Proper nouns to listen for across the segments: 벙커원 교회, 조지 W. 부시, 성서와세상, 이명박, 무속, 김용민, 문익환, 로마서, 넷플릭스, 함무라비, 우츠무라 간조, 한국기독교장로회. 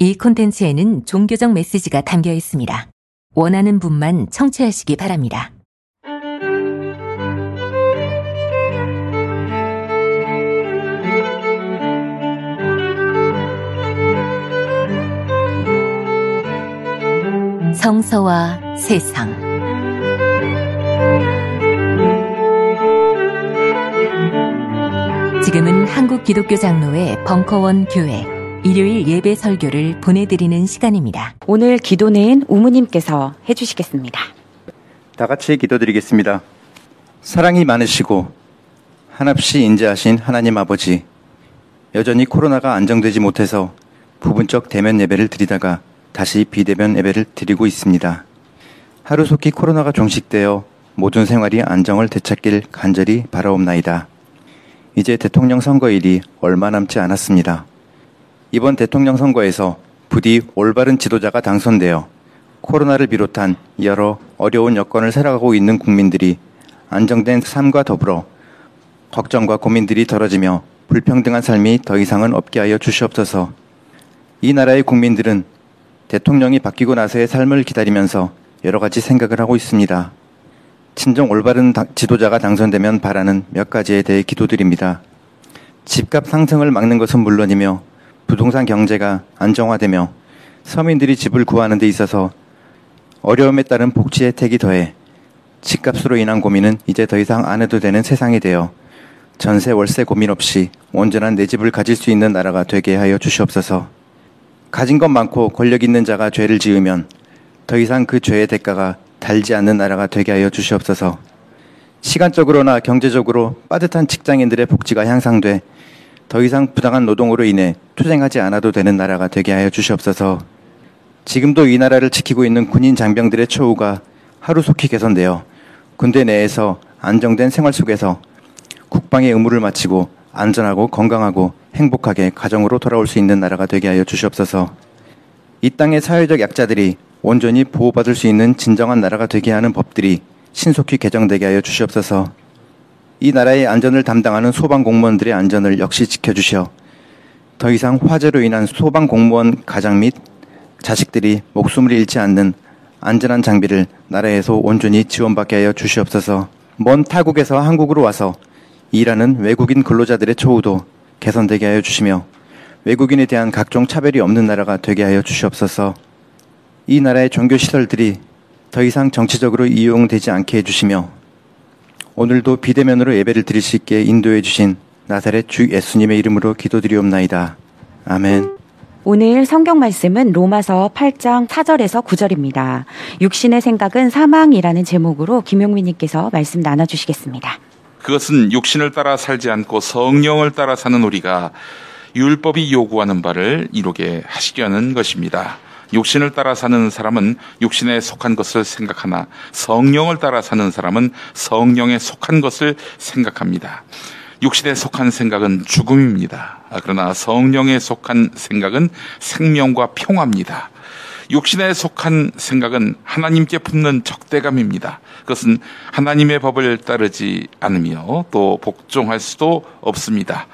이 콘텐츠에는 종교적 메시지가 담겨 있습니다. 원하는 분만 청취하시기 바랍니다. 성서와 세상. 지금은 한국 기독교 장로회 벙커원 교회 일요일 예배 설교를 보내드리는 시간입니다. 오늘 기도는 우무님께서 해주시겠습니다. 다 같이 기도드리겠습니다. 사랑이 많으시고 한없이 인자하신 하나님 아버지, 여전히 코로나가 안정되지 못해서 부분적 대면 예배를 드리다가 다시 비대면 예배를 드리고 있습니다. 하루속히 코로나가 종식되어 모든 생활이 안정을 되찾길 간절히 바라옵나이다. 이제 대통령 선거일이 얼마 남지 않았습니다. 이번 대통령 선거에서 부디 올바른 지도자가 당선되어 코로나를 비롯한 여러 어려운 여건을 살아가고 있는 국민들이 안정된 삶과 더불어 걱정과 고민들이 덜어지며 불평등한 삶이 더 이상은 없게 하여 주시옵소서. 이 나라의 국민들은 대통령이 바뀌고 나서의 삶을 기다리면서 여러 가지 생각을 하고 있습니다. 진정 올바른 지도자가 당선되면 바라는 몇 가지에 대해 기도드립니다. 집값 상승을 막는 것은 물론이며 부동산 경제가 안정화되며 서민들이 집을 구하는 데 있어서 어려움에 따른 복지 혜택이 더해 집값으로 인한 고민은 이제 더 이상 안 해도 되는 세상이 되어 전세 월세 고민 없이 온전한 내 집을 가질 수 있는 나라가 되게 하여 주시옵소서. 가진 것 많고 권력 있는 자가 죄를 지으면 더 이상 그 죄의 대가가 달지 않는 나라가 되게 하여 주시옵소서. 시간적으로나 경제적으로 빠듯한 직장인들의 복지가 향상돼 더 이상 부당한 노동으로 인해 투쟁하지 않아도 되는 나라가 되게 하여 주시옵소서. 지금도 이 나라를 지키고 있는 군인 장병들의 처우가 하루속히 개선되어 군대 내에서 안정된 생활 속에서 국방의 의무를 마치고 안전하고 건강하고 행복하게 가정으로 돌아올 수 있는 나라가 되게 하여 주시옵소서. 이 땅의 사회적 약자들이 온전히 보호받을 수 있는 진정한 나라가 되게 하는 법들이 신속히 개정되게 하여 주시옵소서. 이 나라의 안전을 담당하는 소방공무원들의 안전을 역시 지켜주시어 더 이상 화재로 인한 소방공무원 가장 및 자식들이 목숨을 잃지 않는 안전한 장비를 나라에서 온전히 지원받게 하여 주시옵소서. 먼 타국에서 한국으로 와서 일하는 외국인 근로자들의 처우도 개선되게 하여 주시며 외국인에 대한 각종 차별이 없는 나라가 되게 하여 주시옵소서. 이 나라의 종교시설들이 더 이상 정치적으로 이용되지 않게 해주시며 오늘도 비대면으로 예배를 드릴 수 있게 인도해 주신 나사렛 주 예수님의 이름으로 기도드리옵나이다. 아멘. 오늘 성경 말씀은 로마서 8장 4절에서 9절입니다. 육신의 생각은 사망이라는 제목으로 김용민님께서 말씀 나눠주시겠습니다. 그것은 육신을 따라 살지 않고 성령을 따라 사는 우리가 율법이 요구하는 바를 이루게 하시려는 것입니다. 육신을 따라 사는 사람은 육신에 속한 것을 생각하나 성령을 따라 사는 사람은 성령에 속한 것을 생각합니다. 육신에 속한 생각은 죽음입니다. 그러나 성령에 속한 생각은 생명과 평화입니다. 육신에 속한 생각은 하나님께 품는 적대감입니다. 그것은 하나님의 법을 따르지 않으며 또 복종할 수도 없습니다.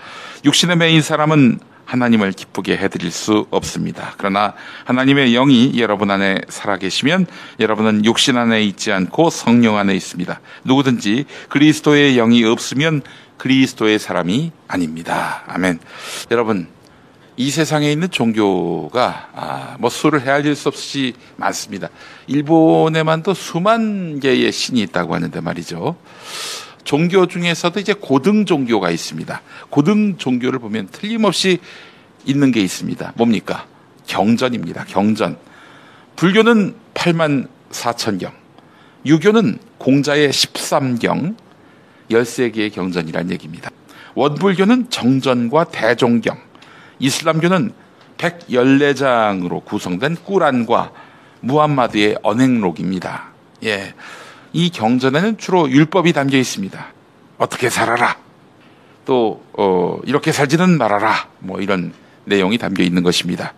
육신에 매인 사람은 하나님을 기쁘게 해드릴 수 없습니다. 그러나 하나님의 영이 여러분 안에 살아계시면 여러분은 육신 안에 있지 않고 성령 안에 있습니다. 누구든지 그리스도의 영이 없으면 그리스도의 사람이 아닙니다. 아멘. 여러분, 이 세상에 있는 종교가 수를 헤아릴 수 없이 많습니다. 일본에만도 수만 개의 신이 있다고 하는데 말이죠. 종교 중에서도 이제 고등 종교가 있습니다. 고등 종교를 보면 틀림없이 있는 게 있습니다. 뭡니까? 경전입니다. 경전. 불교는 8만 4천 경, 유교는 공자의 13경, 13개의 경전이란 얘기입니다. 원불교는 정전과 대종경, 이슬람교는 114장으로 구성된 꾸란과 무함마드의 언행록입니다. 예. 이 경전에는 주로 율법이 담겨 있습니다. 어떻게 살아라, 또 이렇게 살지는 말아라, 뭐 이런 내용이 담겨 있는 것입니다.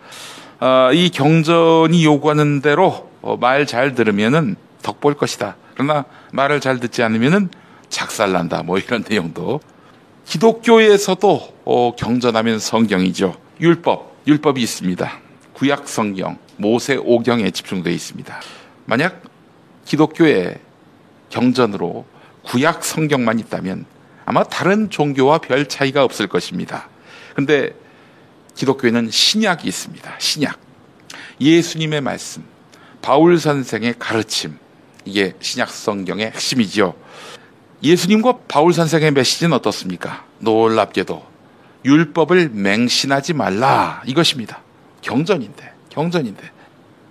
이 경전이 요구하는 대로 말 잘 들으면은 덕볼 것이다. 그러나 말을 잘 듣지 않으면은 작살난다. 뭐 이런 내용도. 기독교에서도 경전하면 성경이죠. 율법이 있습니다. 구약 성경 모세 5경에 집중되어 있습니다. 만약 기독교의 경전으로 구약 성경만 있다면 아마 다른 종교와 별 차이가 없을 것입니다. 그런데 기독교에는 신약이 있습니다. 신약, 예수님의 말씀, 바울 선생의 가르침, 이게 신약 성경의 핵심이지요. 예수님과 바울 선생의 메시지는 어떻습니까? 놀랍게도 율법을 맹신하지 말라, 이것입니다. 경전인데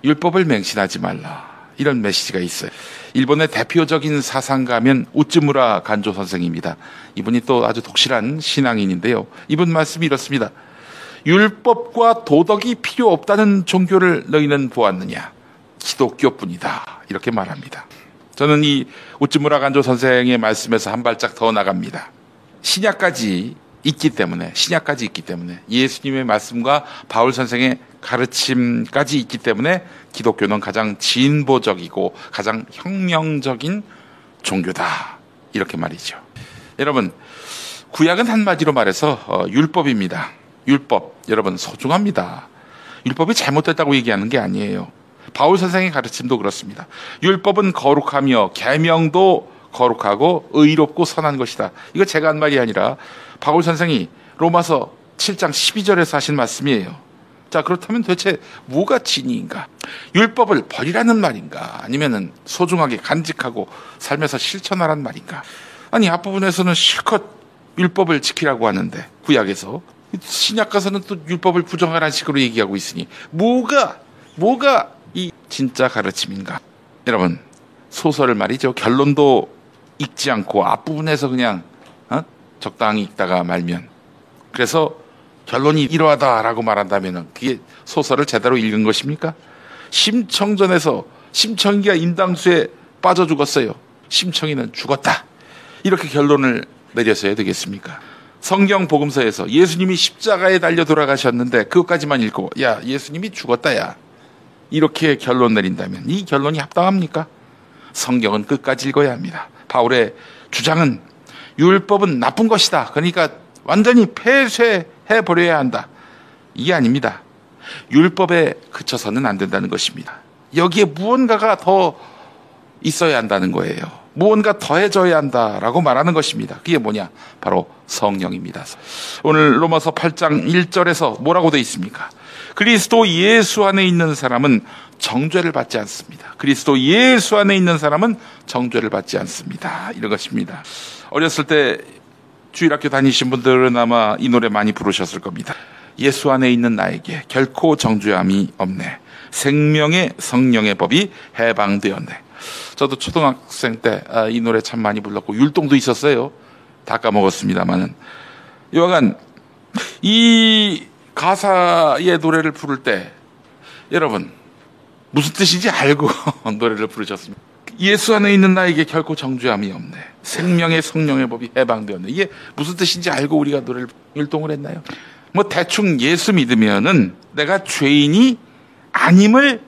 율법을 맹신하지 말라, 이런 메시지가 있어요. 일본의 대표적인 사상가면 우츠무라 간조 선생입니다. 이분이 또 아주 독실한 신앙인인데요, 이분 말씀이 이렇습니다. 율법과 도덕이 필요 없다는 종교를 너희는 보았느냐? 기독교뿐이다, 이렇게 말합니다. 저는 이 우츠무라 간조 선생의 말씀에서 한 발짝 더 나갑니다. 신약까지 있기 때문에 예수님의 말씀과 바울 선생의 가르침까지 있기 때문에 기독교는 가장 진보적이고 가장 혁명적인 종교다, 이렇게 말이죠. 여러분, 구약은 한마디로 말해서 율법입니다. 율법, 여러분 소중합니다. 율법이 잘못됐다고 얘기하는 게 아니에요. 바울 선생의 가르침도 그렇습니다. 율법은 거룩하며 계명도 거룩하고 의롭고 선한 것이다. 이거 제가 한 말이 아니라 바울 선생이 로마서 7장 12절에서 하신 말씀이에요. 자, 그렇다면 도대체 뭐가 진리인가? 율법을 버리라는 말인가? 아니면은 소중하게 간직하고 삶에서 실천하라는 말인가? 아니, 앞부분에서는 실컷 율법을 지키라고 하는데, 구약에서 신약 가서는 또 율법을 부정하라는 식으로 얘기하고 있으니 뭐가 이 진짜 가르침인가? 여러분, 소설을 말이죠, 결론도 읽지 않고 앞부분에서 그냥 적당히 읽다가 말면, 그래서 결론이 이러하다라고 말한다면 그게 소설을 제대로 읽은 것입니까? 심청전에서 심청이가 임당수에 빠져 죽었어요. 심청이는 죽었다, 이렇게 결론을 내려서야 되겠습니까? 성경 복음서에서 예수님이 십자가에 달려 돌아가셨는데 그것까지만 읽고, 야, 예수님이 죽었다, 야, 이렇게 결론 내린다면 이 결론이 합당합니까? 성경은 끝까지 읽어야 합니다. 바울의 주장은 율법은 나쁜 것이다, 그러니까 완전히 폐쇄해버려야 한다, 이게 아닙니다. 율법에 그쳐서는 안 된다는 것입니다. 여기에 무언가가 더 있어야 한다는 거예요. 무언가 더해져야 한다라고 말하는 것입니다. 그게 뭐냐? 바로 성령입니다. 오늘 로마서 8장 1절에서 뭐라고 되어 있습니까? 그리스도 예수 안에 있는 사람은 정죄를 받지 않습니다. 그리스도 예수 안에 있는 사람은 정죄를 받지 않습니다. 이런 것입니다. 어렸을 때 주일학교 다니신 분들은 아마 이 노래 많이 부르셨을 겁니다. 예수 안에 있는 나에게 결코 정죄함이 없네. 생명의 성령의 법이 해방되었네. 저도 초등학생 때 이 노래 참 많이 불렀고 율동도 있었어요. 다 까먹었습니다만은, 여하간 이 가사의 노래를 부를 때 여러분 무슨 뜻인지 알고 노래를 부르셨습니다. 예수 안에 있는 나에게 결코 정죄함이 없네. 생명의 성령의 법이 해방되었네. 이게 무슨 뜻인지 알고 우리가 노래를 율동을 했나요? 뭐 대충 예수 믿으면은 내가 죄인이 아님을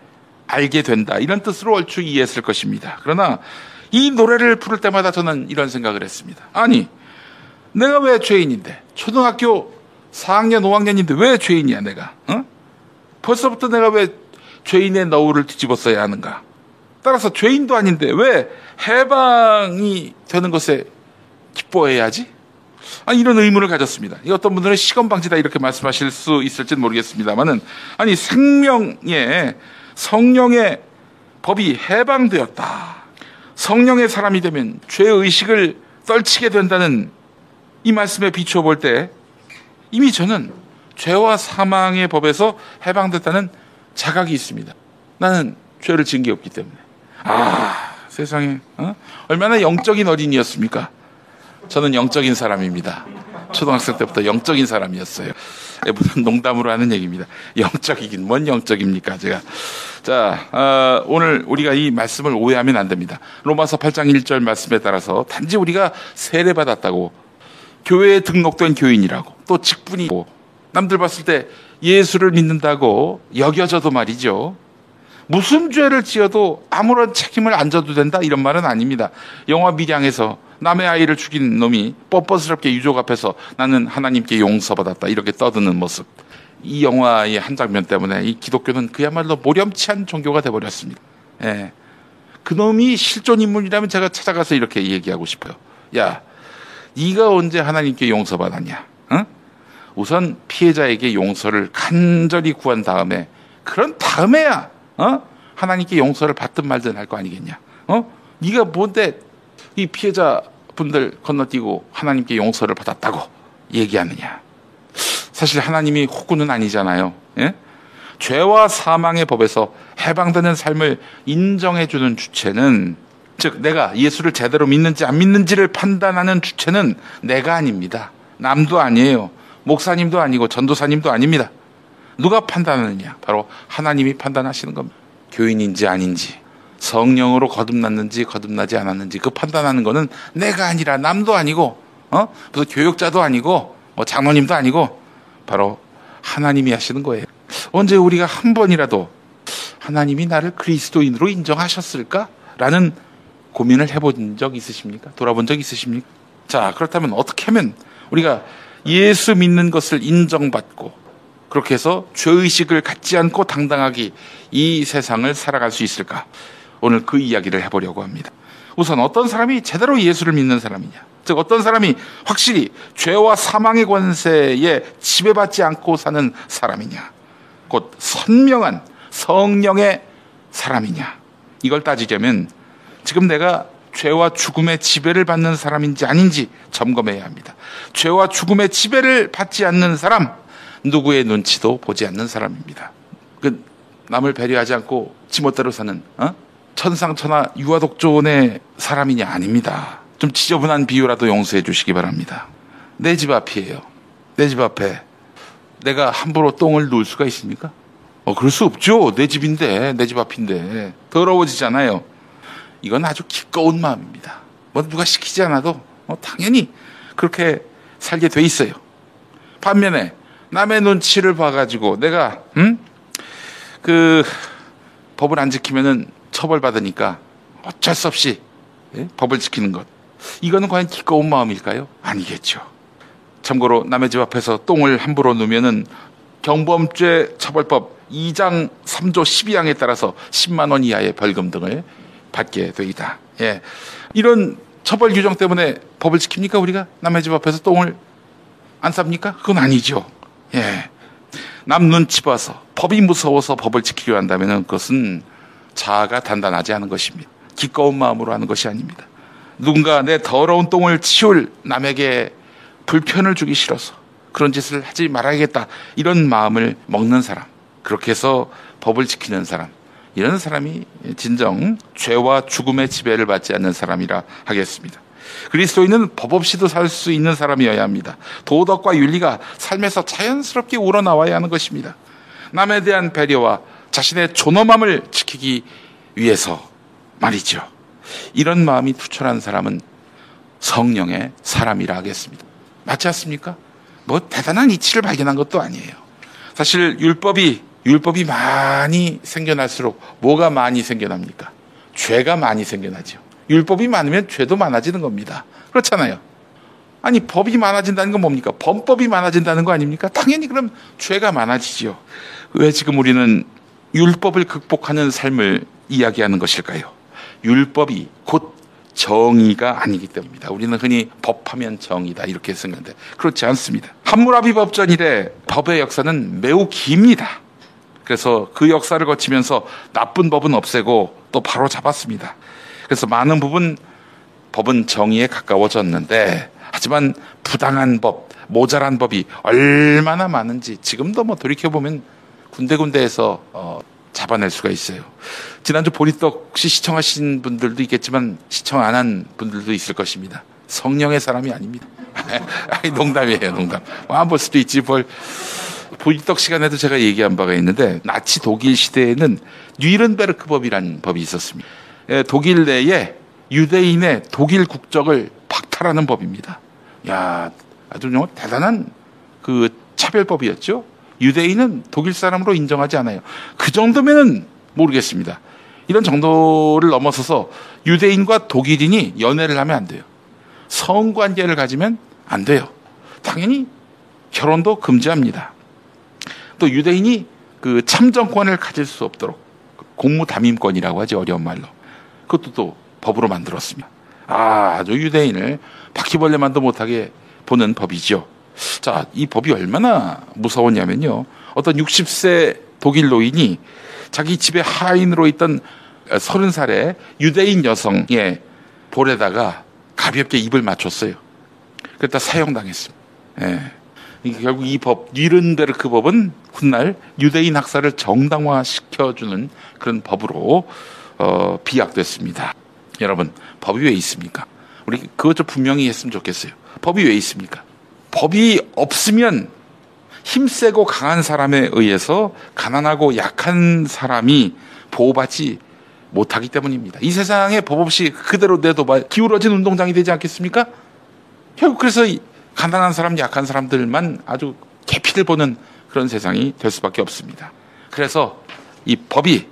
알게 된다, 이런 뜻으로 얼추 이해했을 것입니다. 그러나 이 노래를 부를 때마다 저는 이런 생각을 했습니다. 아니, 내가 왜 죄인인데, 초등학교 4학년 5학년인데 왜 죄인이야 내가? 벌써부터 내가 왜 죄인의 너울을 뒤집었어야 하는가? 따라서 죄인도 아닌데 왜 해방이 되는 것에 기뻐해야지? 아니, 이런 의문을 가졌습니다. 어떤 분들은 시건방지다 이렇게 말씀하실 수 있을지는 모르겠습니다만은, 아니, 생명의 성령의 법이 해방되었다, 성령의 사람이 되면 죄의식을 떨치게 된다는 이 말씀에 비추어 볼 때 이미 저는 죄와 사망의 법에서 해방됐다는 자각이 있습니다. 나는 죄를 지은 게 없기 때문에. 세상에, 얼마나 영적인 어린이였습니까? 저는 영적인 사람입니다. 초등학생 때부터 영적인 사람이었어요. 무슨 농담으로 하는 얘기입니다. 영적이긴 뭔 영적입니까, 제가. 자, 오늘 우리가 이 말씀을 오해하면 안 됩니다. 로마서 8장 1절 말씀에 따라서 단지 우리가 세례받았다고, 교회에 등록된 교인이라고, 또 직분이고, 남들 봤을 때 예수를 믿는다고 여겨져도 말이죠, 무슨 죄를 지어도 아무런 책임을 안 져도 된다, 이런 말은 아닙니다. 영화 밀양에서 남의 아이를 죽인 놈이 뻔뻔스럽게 유족 앞에서 나는 하나님께 용서받았다, 이렇게 떠드는 모습. 이 영화의 한 장면 때문에 이 기독교는 그야말로 모렴치한 종교가 돼버렸습니다. 예. 그놈이 실존 인물이라면 제가 찾아가서 이렇게 얘기하고 싶어요. 야, 네가 언제 하나님께 용서받았냐? 응? 우선 피해자에게 용서를 간절히 구한 다음에, 그런 다음에야 하나님께 용서를 받든 말든 할 거 아니겠냐? 네가 뭔데 이 피해자분들 건너뛰고 하나님께 용서를 받았다고 얘기하느냐? 사실 하나님이 호구는 아니잖아요. 예? 죄와 사망의 법에서 해방되는 삶을 인정해주는 주체는, 즉 내가 예수를 제대로 믿는지 안 믿는지를 판단하는 주체는 내가 아닙니다. 남도 아니에요. 목사님도 아니고 전도사님도 아닙니다. 누가 판단하느냐? 바로 하나님이 판단하시는 겁니다. 교인인지 아닌지, 성령으로 거듭났는지 거듭나지 않았는지, 그 판단하는 거는 내가 아니라 남도 아니고, 무슨 교육자도 아니고 뭐 장로님도 아니고 바로 하나님이 하시는 거예요. 언제 우리가 한 번이라도 하나님이 나를 그리스도인으로 인정하셨을까라는 고민을 해본 적 있으십니까? 돌아본 적 있으십니까? 자, 그렇다면 어떻게 하면 우리가 예수 믿는 것을 인정받고 그렇게 해서 죄의식을 갖지 않고 당당하게 이 세상을 살아갈 수 있을까? 오늘 그 이야기를 해보려고 합니다. 우선 어떤 사람이 제대로 예수를 믿는 사람이냐? 즉 어떤 사람이 확실히 죄와 사망의 권세에 지배받지 않고 사는 사람이냐, 곧 선명한 성령의 사람이냐, 이걸 따지자면 지금 내가 죄와 죽음의 지배를 받는 사람인지 아닌지 점검해야 합니다. 죄와 죽음의 지배를 받지 않는 사람, 누구의 눈치도 보지 않는 사람입니다. 남을 배려하지 않고 지멋대로 사는 천상천하 유아독존의 사람이냐? 아닙니다. 좀 지저분한 비유라도 용서해 주시기 바랍니다. 내 집 앞이에요. 내 집 앞에 내가 함부로 똥을 놓을 수가 있습니까? 그럴 수 없죠. 내 집인데, 내 집 앞인데 더러워지잖아요. 이건 아주 기꺼운 마음입니다. 뭐 누가 시키지 않아도 당연히 그렇게 살게 돼 있어요. 반면에 남의 눈치를 봐가지고 내가 그 법을 안 지키면은 처벌받으니까 어쩔 수 없이 법을 지키는 것, 이거는 과연 기꺼운 마음일까요? 아니겠죠. 참고로 남의 집 앞에서 똥을 함부로 누면은 경범죄 처벌법 2장 3조 12항에 따라서 10만 원 이하의 벌금 등을 받게 되이다. 예. 이런 처벌 규정 때문에 법을 지킵니까? 우리가 남의 집 앞에서 똥을 안 쌉니까? 그건 아니죠. 예. 남 눈치 봐서 법이 무서워서 법을 지키려 한다면 그것은 자아가 단단하지 않은 것입니다. 기꺼운 마음으로 하는 것이 아닙니다. 누군가 내 더러운 똥을 치울 남에게 불편을 주기 싫어서 그런 짓을 하지 말아야겠다, 이런 마음을 먹는 사람, 그렇게 해서 법을 지키는 사람, 이런 사람이 진정 죄와 죽음의 지배를 받지 않는 사람이라 하겠습니다. 그리스도인은 법 없이도 살 수 있는 사람이어야 합니다. 도덕과 윤리가 삶에서 자연스럽게 우러나와야 하는 것입니다. 남에 대한 배려와 자신의 존엄함을 지키기 위해서 말이죠. 이런 마음이 투철한 사람은 성령의 사람이라 하겠습니다. 맞지 않습니까? 뭐 대단한 이치를 발견한 것도 아니에요. 사실 율법이 많이 생겨날수록 뭐가 많이 생겨납니까? 죄가 많이 생겨나죠. 율법이 많으면 죄도 많아지는 겁니다. 그렇잖아요. 아니, 법이 많아진다는 건 뭡니까? 범법이 많아진다는 거 아닙니까? 당연히 그럼 죄가 많아지죠. 왜 지금 우리는 율법을 극복하는 삶을 이야기하는 것일까요? 율법이 곧 정의가 아니기 때문입니다. 우리는 흔히 법하면 정의다 이렇게 쓰는데 그렇지 않습니다. 함무라비 법전 이래 법의 역사는 매우 깁니다. 그래서 그 역사를 거치면서 나쁜 법은 없애고 또 바로 잡았습니다. 그래서 많은 부분 법은 정의에 가까워졌는데, 하지만 부당한 법, 모자란 법이 얼마나 많은지 지금도 뭐 돌이켜보면 군데군데에서 잡아낼 수가 있어요. 지난주 보리떡 혹시 시청하신 분들도 있겠지만 시청 안 한 분들도 있을 것입니다. 성령의 사람이 아닙니다. 농담이에요, 농담. 볼 수도 있지 뭘. 보리떡 시간에도 제가 얘기한 바가 있는데, 나치 독일 시대에는 뉘른베르크 법이라는 법이 있었습니다. 독일 내에 유대인의 독일 국적을 박탈하는 법입니다. 야, 아주 대단한 그 차별법이었죠. 유대인은 독일 사람으로 인정하지 않아요. 그 정도면은 모르겠습니다. 이런 정도를 넘어서서 유대인과 독일인이 연애를 하면 안 돼요. 성관계를 가지면 안 돼요. 당연히 결혼도 금지합니다. 또 유대인이 그 참정권을 가질 수 없도록 공무담임권이라고 하지, 어려운 말로. 그것도 또 법으로 만들었습니다. 아주 유대인을 바퀴벌레만도 못하게 보는 법이죠. 자, 이 법이 얼마나 무서웠냐면요, 어떤 60세 독일 노인이 자기 집에 하인으로 있던 30살의 유대인 여성의 볼에다가 가볍게 입을 맞췄어요. 그랬다 사형당했습니다. 예. 결국 이 법, 뉘른베르크 법은 훗날 유대인 학살을 정당화시켜주는 그런 법으로 비약됐습니다. 여러분, 법이 왜 있습니까? 우리 그것 좀 분명히 했으면 좋겠어요. 법이 왜 있습니까? 법이 없으면 힘세고 강한 사람에 의해서 가난하고 약한 사람이 보호받지 못하기 때문입니다. 이 세상에 법 없이 그대로 내둬봐 기울어진 운동장이 되지 않겠습니까? 결국 그래서 가난한 사람, 약한 사람들만 아주 개피를 보는 그런 세상이 될 수밖에 없습니다. 그래서 이 법이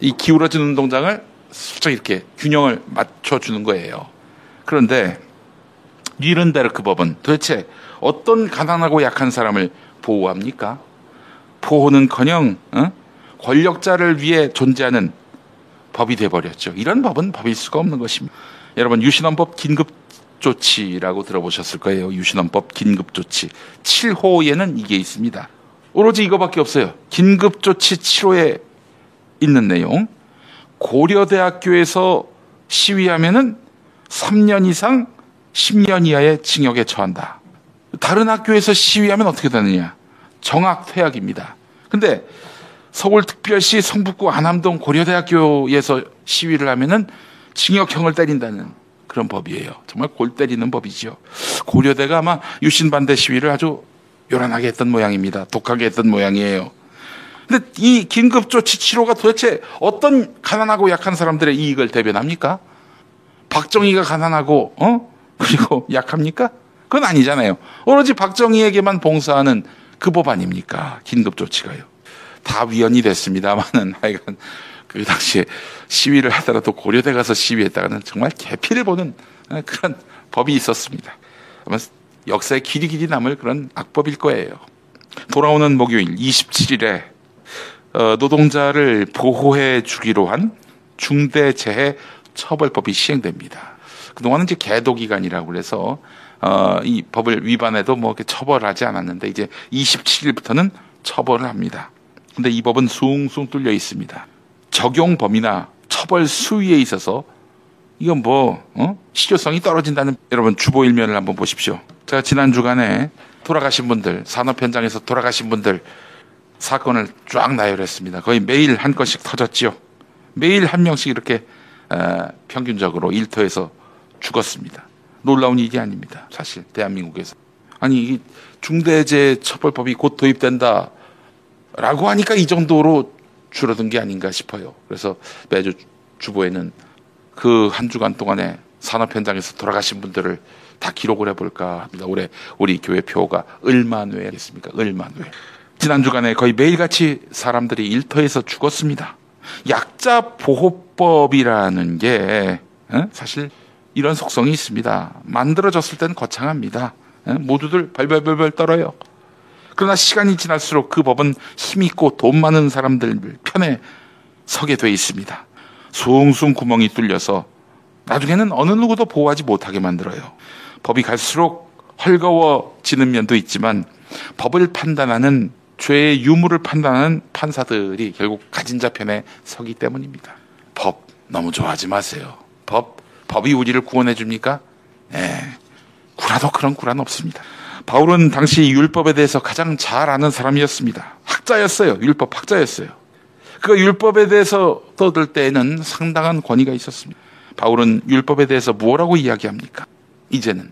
이 기울어진 운동장을 슬쩍 이렇게 균형을 맞춰주는 거예요. 그런데 뉘른베르크 법은 도대체 어떤 가난하고 약한 사람을 보호합니까? 보호는커녕 권력자를 위해 존재하는 법이 돼버렸죠. 이런 법은 법일 수가 없는 것입니다. 여러분, 유신헌법 긴급조치라고 들어보셨을 거예요. 유신헌법 긴급조치 7호에는 이게 있습니다. 오로지 이거밖에 없어요. 긴급조치 7호에 있는 내용, 고려대학교에서 시위하면은 3년 이상 10년 이하의 징역에 처한다. 다른 학교에서 시위하면 어떻게 되느냐? 정학퇴학입니다. 근데 서울특별시 성북구 안암동 고려대학교에서 시위를 하면은 징역형을 때린다는 그런 법이에요. 정말 골 때리는 법이죠. 고려대가 아마 유신반대 시위를 아주 요란하게 했던 모양입니다. 독하게 했던 모양이에요. 근데 이 긴급조치 7호가 도대체 어떤 가난하고 약한 사람들의 이익을 대변합니까? 박정희가 가난하고 그리고 약합니까? 그건 아니잖아요. 오로지 박정희에게만 봉사하는 그 법 아닙니까? 긴급조치가요. 다 위헌이 됐습니다만은, 하여간 그 당시에 시위를 하더라도 고려대 가서 시위했다가는 정말 개피를 보는 그런 법이 있었습니다. 아마 역사에 길이길이 남을 그런 악법일 거예요. 돌아오는 목요일 27일에 노동자를 보호해 주기로 한 중대재해처벌법이 시행됩니다. 그동안은 이제 계도기간이라고 그래서 이 법을 위반해도 뭐 이렇게 처벌하지 않았는데, 이제 27일부터는 처벌을 합니다. 근데 이 법은 숭숭 뚫려 있습니다. 적용 범위나 처벌 수위에 있어서 이건 뭐 실효성이 떨어진다는, 여러분 주보 일면을 한번 보십시오. 제가 지난 주간에 돌아가신 분들, 산업 현장에서 돌아가신 분들 사건을 쫙 나열했습니다. 거의 매일 한 건씩 터졌지요. 매일 한 명씩 이렇게 평균적으로 일터에서 죽었습니다. 놀라운 일이 아닙니다. 사실 대한민국에서. 아니, 중대재해처벌법이 곧 도입된다 라고 하니까 이 정도로 줄어든 게 아닌가 싶어요. 그래서 매주 주보에는 그 한 주간 동안에 산업 현장에서 돌아가신 분들을 다 기록을 해볼까 합니다. 올해 우리 교회표가 을만회겠습니까? 을만회. 지난 주간에 거의 매일같이 사람들이 일터에서 죽었습니다. 약자보호법이라는 게 사실 이런 속성이 있습니다. 만들어졌을 땐 거창합니다. 모두들 벌벌벌벌 떨어요. 그러나 시간이 지날수록 그 법은 힘있고 돈 많은 사람들 편에 서게 돼 있습니다. 숭숭 구멍이 뚫려서 나중에는 어느 누구도 보호하지 못하게 만들어요. 법이 갈수록 헐거워지는 면도 있지만, 법을 판단하는, 죄의 유무를 판단하는 판사들이 결국 가진 자 편에 서기 때문입니다. 법 너무 좋아하지 마세요. 법이 우리를 구원해 줍니까? 네, 구라도 그런 구라는 없습니다. 바울은 당시 율법에 대해서 가장 잘 아는 사람이었습니다. 학자였어요. 율법 학자였어요. 그가 율법에 대해서 떠들 때에는 상당한 권위가 있었습니다. 바울은 율법에 대해서 뭐라고 이야기합니까? 이제는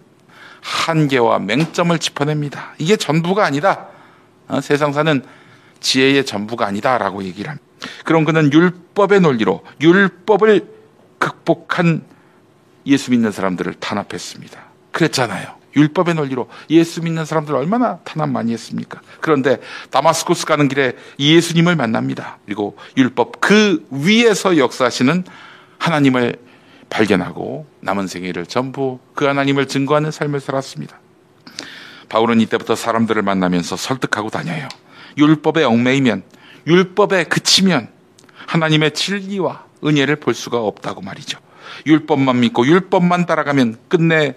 한계와 맹점을 짚어냅니다. 이게 전부가 아니다. 세상사는 지혜의 전부가 아니다라고 얘기를 합니다. 그럼 그는 율법의 논리로 율법을 극복한 예수 믿는 사람들을 탄압했습니다. 그랬잖아요. 율법의 논리로 예수 믿는 사람들 얼마나 탄압 많이 했습니까? 그런데 다마스쿠스 가는 길에 예수님을 만납니다. 그리고 율법 그 위에서 역사하시는 하나님을 발견하고 남은 생애를 전부 그 하나님을 증거하는 삶을 살았습니다. 바울은 이때부터 사람들을 만나면서 설득하고 다녀요. 율법에 얽매이면, 율법에 그치면 하나님의 진리와 은혜를 볼 수가 없다고 말이죠. 율법만 믿고 율법만 따라가면 끝내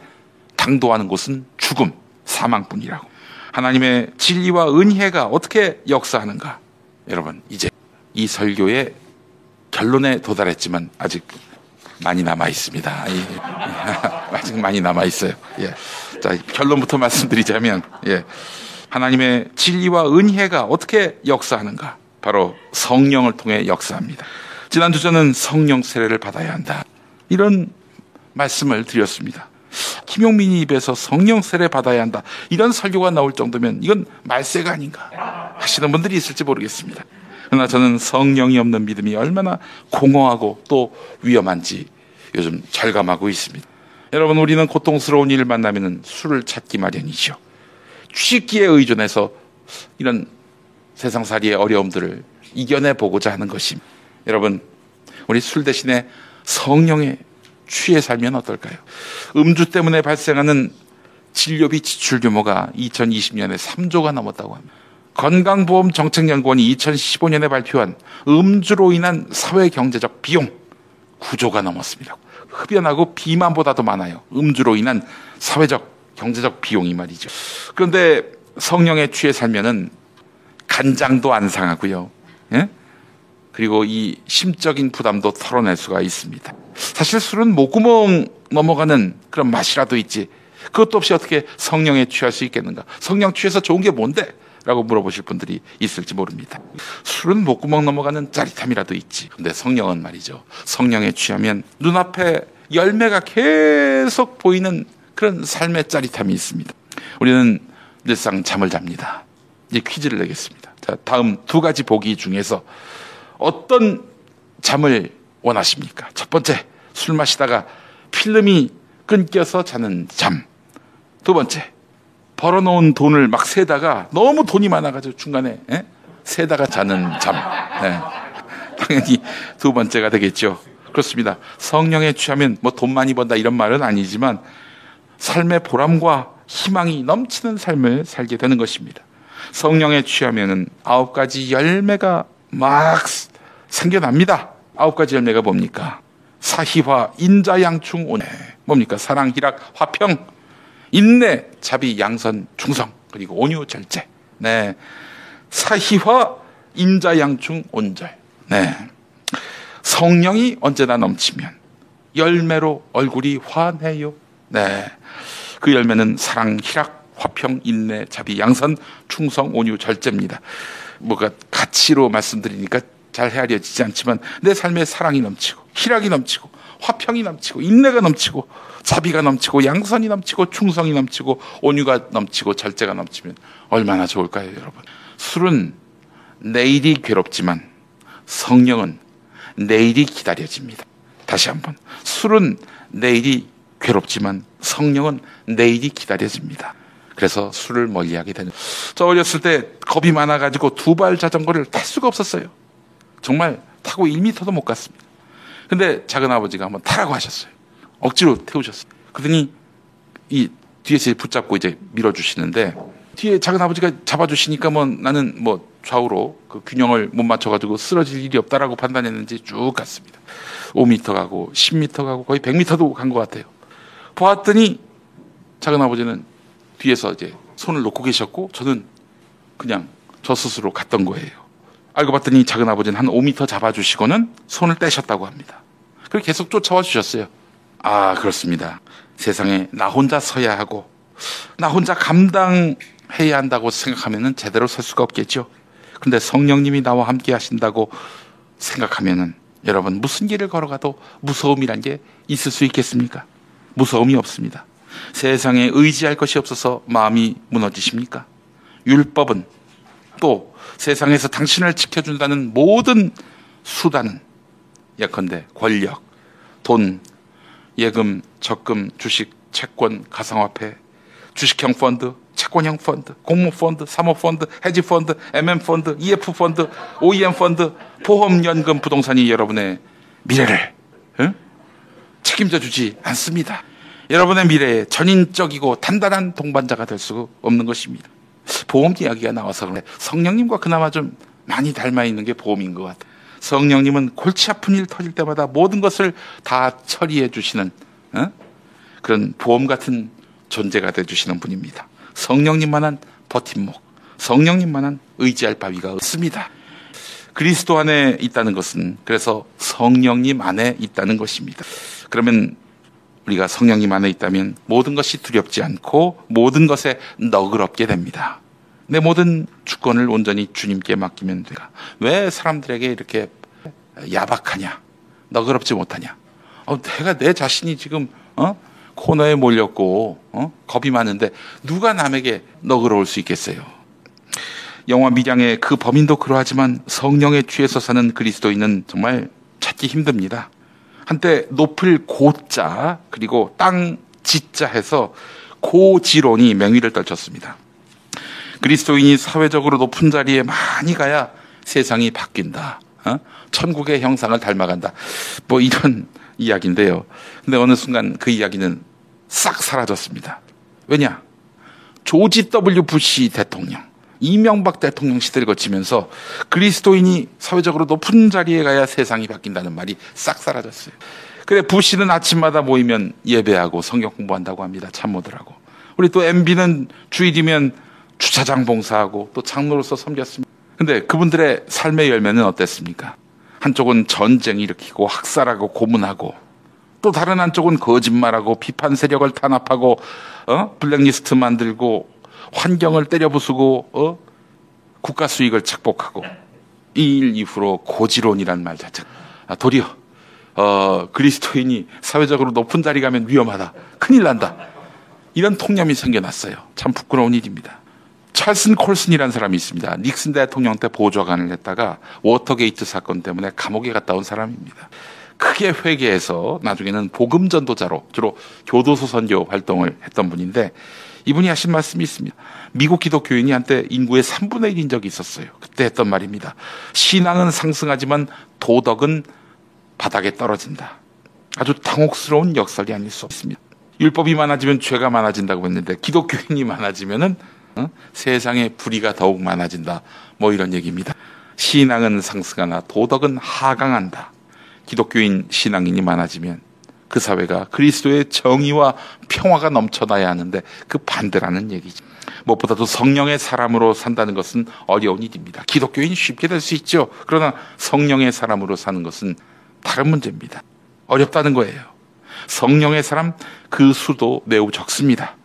당도하는 곳은 죽음, 사망뿐이라고. 하나님의 진리와 은혜가 어떻게 역사하는가. 여러분, 이제 이 설교의 결론에 도달했지만 아직 많이 남아 있습니다. 아직 많이 남아 있어요. 예. 자, 결론부터 말씀드리자면, 예, 하나님의 진리와 은혜가 어떻게 역사하는가. 바로 성령을 통해 역사합니다. 지난주 저는 성령 세례를 받아야 한다, 이런 말씀을 드렸습니다. 김용민이 입에서 성령 세례 받아야 한다, 이런 설교가 나올 정도면 이건 말세가 아닌가 하시는 분들이 있을지 모르겠습니다. 그러나 저는 성령이 없는 믿음이 얼마나 공허하고 또 위험한지 요즘 절감하고 있습니다. 여러분, 우리는 고통스러운 일을 만나면 술을 찾기 마련이죠. 취기에 의존해서 이런 세상살이의 어려움들을 이겨내보고자 하는 것입니다. 여러분, 우리 술 대신에 성령에 취해 살면 어떨까요? 음주 때문에 발생하는 진료비 지출 규모가 2020년에 3조가 넘었다고 합니다. 건강보험정책연구원이 2015년에 발표한 음주로 인한 사회경제적 비용 9조가 넘었습니다. 흡연하고 비만보다도 많아요. 음주로 인한 사회적, 경제적 비용이 말이죠. 그런데 성령에 취해 살면은 간장도 안 상하고요. 예? 그리고 이 심적인 부담도 털어낼 수가 있습니다. 사실 술은 목구멍 넘어가는 그런 맛이라도 있지, 그것도 없이 어떻게 성령에 취할 수 있겠는가? 성령 취해서 좋은 게 뭔데? 라고 물어보실 분들이 있을지 모릅니다. 술은 목구멍 넘어가는 짜릿함이라도 있지. 근데 성령은 말이죠, 성령에 취하면 눈앞에 열매가 계속 보이는 그런 삶의 짜릿함이 있습니다. 우리는 늘상 잠을 잡니다. 이제 퀴즈를 내겠습니다. 자, 다음 두 가지 보기 중에서 어떤 잠을 원하십니까? 첫 번째, 술 마시다가 필름이 끊겨서 자는 잠. 두 번째, 벌어놓은 돈을 막 세다가 너무 돈이 많아가지고 중간에 세다가 자는 잠. 네. 당연히 두 번째가 되겠죠. 그렇습니다. 성령에 취하면 뭐 돈 많이 번다 이런 말은 아니지만 삶의 보람과 희망이 넘치는 삶을 살게 되는 것입니다. 성령에 취하면은 9가지 열매가 막 생겨납니다. 9가지 열매가 뭡니까? 사희화, 인자, 양충, 온애. 뭡니까? 사랑, 희락, 화평, 인내, 자비, 양선, 충성, 그리고 온유, 절제. 네, 사희화, 인자, 양충, 온절. 네, 성령이 언제나 넘치면 열매로 얼굴이 환해요. 네, 그 열매는 사랑, 희락, 화평, 인내, 자비, 양선, 충성, 온유, 절제입니다. 뭐가 가치로 말씀드리니까 잘 헤아려지지 않지만, 내 삶에 사랑이 넘치고 희락이 넘치고 화평이 넘치고 인내가 넘치고 자비가 넘치고 양선이 넘치고 충성이 넘치고 온유가 넘치고 절제가 넘치면 얼마나 좋을까요? 여러분, 술은 내일이 괴롭지만 성령은 내일이 기다려집니다. 다시 한번, 술은 내일이 괴롭지만 성령은 내일이 기다려집니다. 그래서 술을 멀리하게 되는. 저 어렸을 때 겁이 많아가지고 2발 자전거를 탈 수가 없었어요. 정말 타고 1m도 못 갔습니다. 근데 작은 아버지가 한번 타라고 하셨어요. 억지로 태우셨어요. 그러더니 이 뒤에서 붙잡고 이제 밀어주시는데, 뒤에 작은 아버지가 잡아주시니까 뭐 나는 뭐 좌우로 그 균형을 못 맞춰가지고 쓰러질 일이 없다라고 판단했는지 쭉 갔습니다. 5m 가고 10m 가고 거의 100m도 간 것 같아요. 보았더니 작은 아버지는 뒤에서 이제 손을 놓고 계셨고, 저는 그냥 저 스스로 갔던 거예요. 알고 봤더니 작은 아버지는 한 5m 잡아주시고는 손을 떼셨다고 합니다. 그리고 계속 쫓아와 주셨어요. 아, 그렇습니다. 세상에 나 혼자 서야 하고 나 혼자 감당해야 한다고 생각하면은 제대로 설 수가 없겠죠. 근데 성령님이 나와 함께 하신다고 생각하면은 여러분, 무슨 길을 걸어가도 무서움이란 게 있을 수 있겠습니까? 무서움이 없습니다. 세상에 의지할 것이 없어서 마음이 무너지십니까? 율법은, 또 세상에서 당신을 지켜준다는 모든 수단은 예컨대 권력, 돈, 예금, 적금, 주식, 채권, 가상화폐, 주식형 펀드, 채권형 펀드, 공모 펀드, 사모 펀드, 헤지 펀드, MM 펀드, EF 펀드, OEM 펀드, 보험연금, 부동산이 여러분의 미래를 책임져 주지 않습니다. 여러분의 미래에 전인적이고 단단한 동반자가 될 수 없는 것입니다. 보험 이야기가 나와서 그래. 성령님과 그나마 좀 많이 닮아있는 게 보험인 것 같아요. 성령님은 골치 아픈 일 터질 때마다 모든 것을 다 처리해 주시는 그런 보험 같은 존재가 되어주시는 분입니다. 성령님만한 버팀목, 성령님만한 의지할 바위가 없습니다. 그리스도 안에 있다는 것은 그래서 성령님 안에 있다는 것입니다. 그러면 우리가 성령님 안에 있다면 모든 것이 두렵지 않고 모든 것에 너그럽게 됩니다. 내 모든 주권을 온전히 주님께 맡기면 되라. 왜 사람들에게 이렇게 야박하냐, 너그럽지 못하냐. 내가 내 자신이 지금 코너에 몰렸고 겁이 많은데 누가 남에게 너그러울 수 있겠어요. 영화 미장의 그 범인도 그러하지만 성령에 취해서 사는 그리스도인은 정말 찾기 힘듭니다. 한때 높을 고자 그리고 땅 지자 해서 고지론이 맹위를 떨쳤습니다. 그리스도인이 사회적으로 높은 자리에 많이 가야 세상이 바뀐다. 천국의 형상을 닮아간다. 뭐 이런 이야기인데요. 근데 어느 순간 그 이야기는 싹 사라졌습니다. 왜냐? 조지 W. 부시 대통령, 이명박 대통령 시대를 거치면서 그리스도인이 사회적으로 높은 자리에 가야 세상이 바뀐다는 말이 싹 사라졌어요. 근데 부시는 아침마다 모이면 예배하고 성경 공부한다고 합니다. 참모들하고. 우리 또 MB는 주일이면 주차장 봉사하고 또 장로로서 섬겼습니다. 근데 그분들의 삶의 열매는 어땠습니까? 한쪽은 전쟁 일으키고 학살하고 고문하고 또 다른 한쪽은 거짓말하고 비판 세력을 탄압하고 블랙리스트 만들고 환경을 때려부수고 국가 수익을 착복하고 이 일 이후로 고지론이란 말 자체 도리어 그리스도인이 사회적으로 높은 자리 가면 위험하다, 큰일 난다 이런 통념이 생겨났어요. 참 부끄러운 일입니다. 찰슨 콜슨이라는 사람이 있습니다. 닉슨 대통령 때 보좌관을 했다가 워터게이트 사건 때문에 감옥에 갔다 온 사람입니다. 크게 회개해서 나중에는 복음 전도자로 주로 교도소 선교 활동을 했던 분인데 이분이 하신 말씀이 있습니다. 미국 기독교인이 한때 인구의 3분의 1인 적이 있었어요. 그때 했던 말입니다. 신앙은 상승하지만 도덕은 바닥에 떨어진다. 아주 당혹스러운 역설이 아닐 수 없습니다. 율법이 많아지면 죄가 많아진다고 했는데 기독교인이 많아지면은 세상의 불의가 더욱 많아진다. 뭐 이런 얘기입니다. 신앙은 상승하나 도덕은 하강한다. 기독교인 신앙인이 많아지면 그 사회가 그리스도의 정의와 평화가 넘쳐나야 하는데 그 반대라는 얘기죠. 무엇보다도 성령의 사람으로 산다는 것은 어려운 일입니다. 기독교인 쉽게 될 수 있죠. 그러나 성령의 사람으로 사는 것은 다른 문제입니다. 어렵다는 거예요. 성령의 사람 그 수도 매우 적습니다.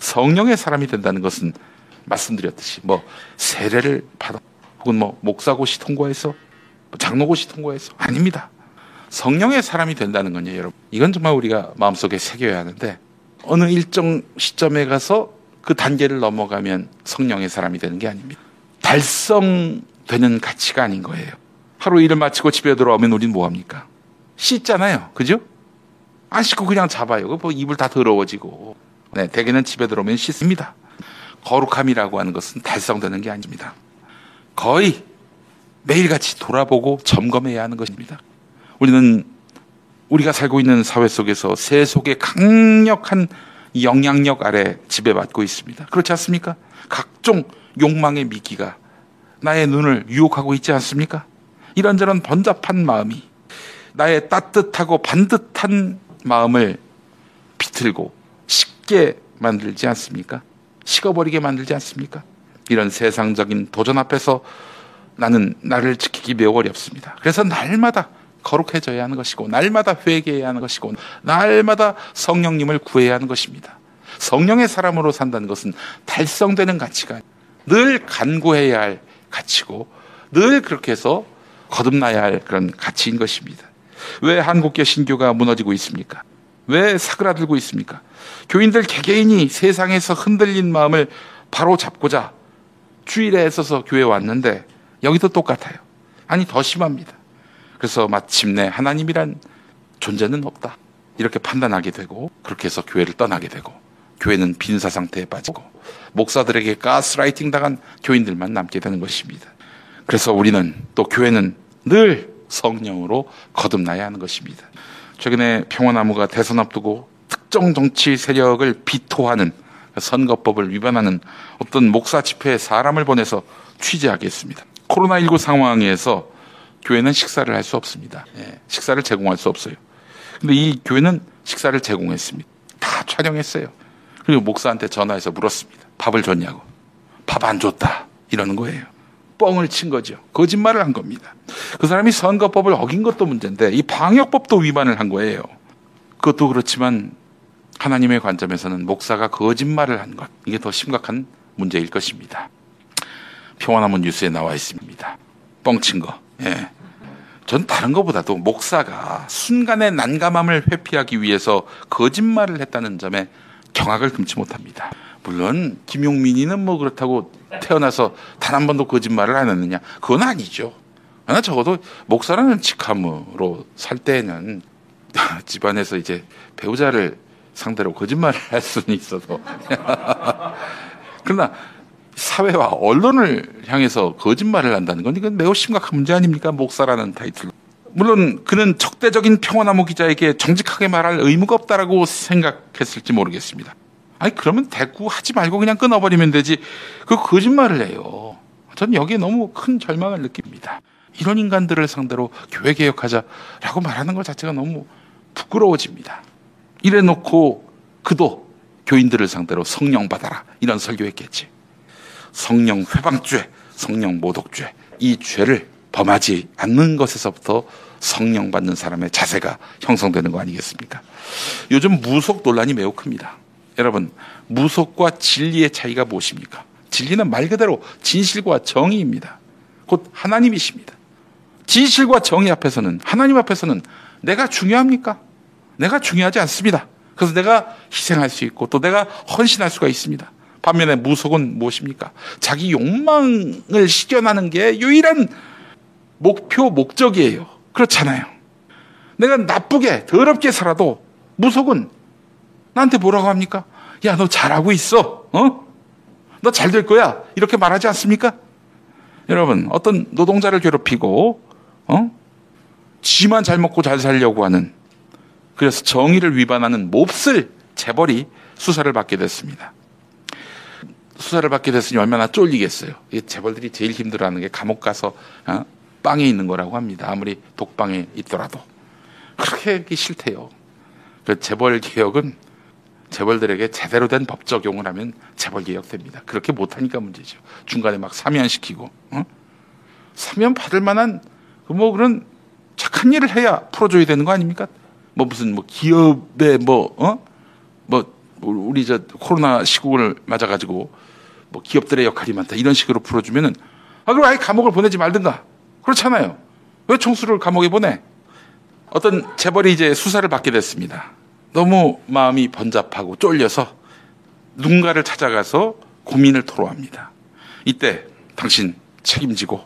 성령의 사람이 된다는 것은 말씀드렸듯이 뭐 세례를 받아 혹은 뭐 목사고시 통과해서 장로고시 통과해서 아닙니다. 성령의 사람이 된다는 건요, 여러분. 이건 정말 우리가 마음속에 새겨야 하는데 어느 일정 시점에 가서 그 단계를 넘어가면 성령의 사람이 되는 게 아닙니다. 달성되는 가치가 아닌 거예요. 하루 일을 마치고 집에 돌아오면 우린 뭐합니까? 씻잖아요. 그죠? 안 씻고 그냥 잡아요. 뭐 입을 다 더러워지고. 네, 대개는 집에 들어오면 씻습니다. 거룩함이라고 하는 것은 달성되는 게 아닙니다. 거의 매일같이 돌아보고 점검해야 하는 것입니다. 우리는 우리가 살고 있는 사회 속에서 세속의 강력한 영향력 아래 지배받고 있습니다. 그렇지 않습니까? 각종 욕망의 미끼가 나의 눈을 유혹하고 있지 않습니까? 이런저런 번잡한 마음이 나의 따뜻하고 반듯한 마음을 비틀고 쉽게 만들지 않습니까? 식어버리게 만들지 않습니까? 이런 세상적인 도전 앞에서 나는 나를 지키기 매우 어렵습니다. 그래서 날마다 거룩해져야 하는 것이고 날마다 회개해야 하는 것이고 날마다 성령님을 구해야 하는 것입니다. 성령의 사람으로 산다는 것은 달성되는 가치가 늘 간구해야 할 가치고 늘 그렇게 해서 거듭나야 할 그런 가치인 것입니다. 왜 한국계 신교가 무너지고 있습니까? 왜 사그라들고 있습니까? 교인들 개개인이 세상에서 흔들린 마음을 바로 잡고자 주일에 애써서 교회에 왔는데 여기도 똑같아요. 아니 더 심합니다. 그래서 마침내 하나님이란 존재는 없다 이렇게 판단하게 되고 그렇게 해서 교회를 떠나게 되고 교회는 빈사 상태에 빠지고 목사들에게 가스라이팅 당한 교인들만 남게 되는 것입니다. 그래서 우리는 또 교회는 늘 성령으로 거듭나야 하는 것입니다. 최근에 평화나무가 대선 앞두고 특정 정치 세력을 비토하는 선거법을 위반하는 어떤 목사 집회에 사람을 보내서 취재하게 했습니다. 코로나19 상황에서 교회는 식사를 할 수 없습니다. 식사를 제공할 수 없어요. 근데 이 교회는 식사를 제공했습니다. 다 촬영했어요. 그리고 목사한테 전화해서 물었습니다. 밥을 줬냐고. 밥 안 줬다 이러는 거예요. 뻥을 친 거죠. 거짓말을 한 겁니다. 그 사람이 선거법을 어긴 것도 문제인데 이 방역법도 위반을 한 거예요. 그것도 그렇지만 하나님의 관점에서는 목사가 거짓말을 한 것, 이게 더 심각한 문제일 것입니다. 평화나무 뉴스에 나와 있습니다. 뻥친 거. 예. 전 다른 것보다도 목사가 순간의 난감함을 회피하기 위해서 거짓말을 했다는 점에 경악을 금치 못합니다. 물론 김용민이는 뭐 그렇다고 태어나서 단 한 번도 거짓말을 안 했느냐, 그건 아니죠. 그러나 적어도 목사라는 직함으로 살 때에는 집안에서 이제 배우자를 상대로 거짓말을 할 수는 있어도 그러나 사회와 언론을 향해서 거짓말을 한다는 건 이건 매우 심각한 문제 아닙니까? 목사라는 타이틀로. 물론 그는 적대적인 평화나무 기자에게 정직하게 말할 의무가 없다라고 생각했을지 모르겠습니다. 아니 그러면 대꾸하지 말고 그냥 끊어버리면 되지. 그 거짓말을 해요. 저는 여기에 너무 큰 절망을 느낍니다. 이런 인간들을 상대로 교회 개혁하자라고 말하는 것 자체가 너무 부끄러워집니다. 이래놓고 그도 교인들을 상대로 성령 받아라 이런 설교했겠지. 성령 회방죄, 성령 모독죄, 이 죄를 범하지 않는 것에서부터 성령 받는 사람의 자세가 형성되는 거 아니겠습니까? 요즘 무속 논란이 매우 큽니다. 여러분, 무속과 진리의 차이가 무엇입니까? 진리는 말 그대로 진실과 정의입니다. 곧 하나님이십니다. 진실과 정의 앞에서는, 하나님 앞에서는 내가 중요합니까? 내가 중요하지 않습니다. 그래서 내가 희생할 수 있고 또 내가 헌신할 수가 있습니다. 반면에 무속은 무엇입니까? 자기 욕망을 실현하는 게 유일한 목표, 목적이에요. 그렇잖아요. 내가 나쁘게, 더럽게 살아도 무속은 나한테 뭐라고 합니까? 야, 너 잘하고 있어. 어? 너 잘 될 거야. 이렇게 말하지 않습니까? 여러분, 어떤 노동자를 괴롭히고 지만 잘 먹고 잘 살려고 하는, 그래서 정의를 위반하는 몹쓸 재벌이 수사를 받게 됐습니다. 수사를 받게 됐으니 얼마나 쫄리겠어요. 이 재벌들이 제일 힘들어하는 게 감옥 가서 빵에 있는 거라고 합니다. 아무리 독방에 있더라도. 그렇게 싫대요. 그 재벌 개혁은 재벌들에게 제대로 된 법 적용을 하면 재벌 개혁됩니다. 그렇게 못하니까 문제죠. 중간에 막 사면시키고. 사면 받을 만한 뭐 그런 착한 일을 해야 풀어줘야 되는 거 아닙니까? 뭐 무슨 뭐 기업에 우리 저 코로나 시국을 맞아가지고 뭐 기업들의 역할이 많다 이런 식으로 풀어주면은 그럼 아예 감옥을 보내지 말든가. 그렇잖아요. 왜 총수를 감옥에 보내? 어떤 재벌이 이제 수사를 받게 됐습니다. 너무 마음이 번잡하고 쫄려서 누군가를 찾아가서 고민을 토로합니다. 이때 당신 책임지고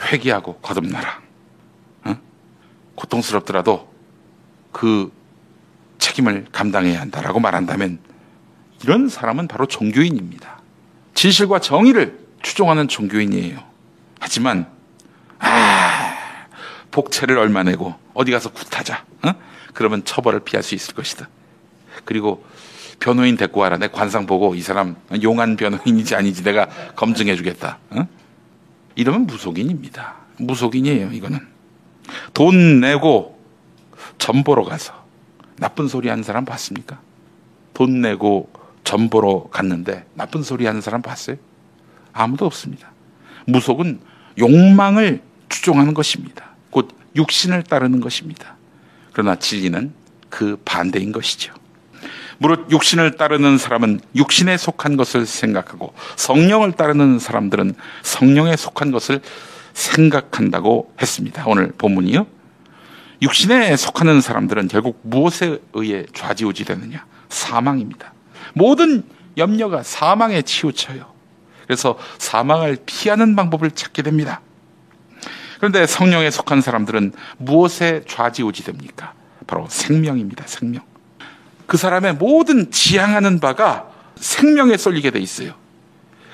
회개하고 거듭나라. 고통스럽더라도 그 책임을 감당해야 한다라고 말한다면 이런 사람은 바로 종교인입니다. 진실과 정의를 추종하는 종교인이에요. 하지만 복채를 얼마 내고 어디 가서 굿하자. 그러면 처벌을 피할 수 있을 것이다. 그리고 변호인 데리고 와라. 내 관상 보고 이 사람 용한 변호인인지 아닌지 내가 검증해 주겠다. 이러면 무속인입니다. 무속인이에요. 이거는 돈 내고 점 보러 가서 나쁜 소리 하는 사람 봤습니까? 돈 내고 점 보러 갔는데 나쁜 소리 하는 사람 봤어요? 아무도 없습니다. 무속은 욕망을 추종하는 것입니다. 곧 육신을 따르는 것입니다. 그러나 진리는 그 반대인 것이죠. 무릇 육신을 따르는 사람은 육신에 속한 것을 생각하고 성령을 따르는 사람들은 성령에 속한 것을 생각한다고 했습니다. 오늘 본문이요. 육신에 속하는 사람들은 결국 무엇에 의해 좌지우지 되느냐? 사망입니다. 모든 염려가 사망에 치우쳐요. 그래서 사망을 피하는 방법을 찾게 됩니다. 그런데 성령에 속한 사람들은 무엇에 좌지우지 됩니까? 바로 생명입니다. 생명. 그 사람의 모든 지향하는 바가 생명에 쏠리게 돼 있어요.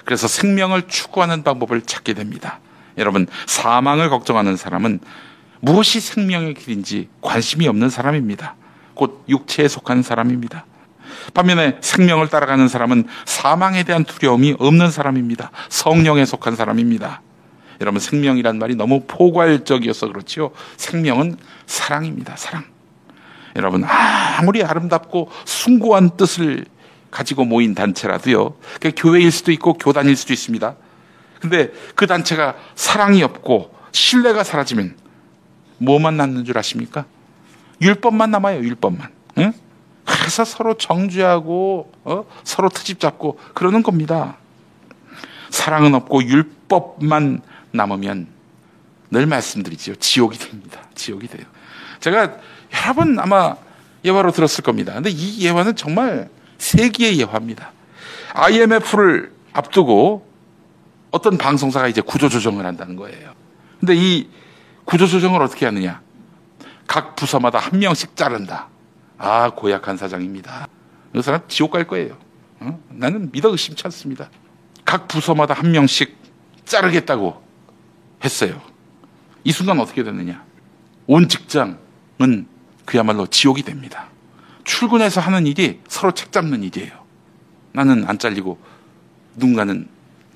그래서 생명을 추구하는 방법을 찾게 됩니다. 여러분, 사망을 걱정하는 사람은 무엇이 생명의 길인지 관심이 없는 사람입니다. 곧 육체에 속한 사람입니다. 반면에 생명을 따라가는 사람은 사망에 대한 두려움이 없는 사람입니다. 성령에 속한 사람입니다. 여러분, 생명이란 말이 너무 포괄적이어서 그렇지요. 생명은 사랑입니다. 사랑. 여러분, 아무리 아름답고 숭고한 뜻을 가지고 모인 단체라도요, 그게 교회일 수도 있고 교단일 수도 있습니다. 근데 그 단체가 사랑이 없고 신뢰가 사라지면 뭐만 남는 줄 아십니까? 율법만 남아요. 율법만. 응? 그래서 서로 정죄하고 서로 트집 잡고 그러는 겁니다. 사랑은 없고 율법만 남으면 늘 말씀드리지요, 지옥이 됩니다. 지옥이 돼요. 제가 여러 번 아마 예화로 들었을 겁니다. 근데 이 예화는 정말 세기의 예화입니다. IMF를 앞두고 어떤 방송사가 이제 구조조정을 한다는 거예요. 근데 이 구조조정을 어떻게 하느냐? 각 부서마다 한 명씩 자른다. 아, 고약한 사장입니다. 이 사람 지옥 갈 거예요. 나는 믿어 의심치 않습니다. 각 부서마다 한 명씩 자르겠다고 했어요. 이 순간 어떻게 됐느냐? 온 직장은 그야말로 지옥이 됩니다. 출근해서 하는 일이 서로 책 잡는 일이에요. 나는 안 잘리고 누군가는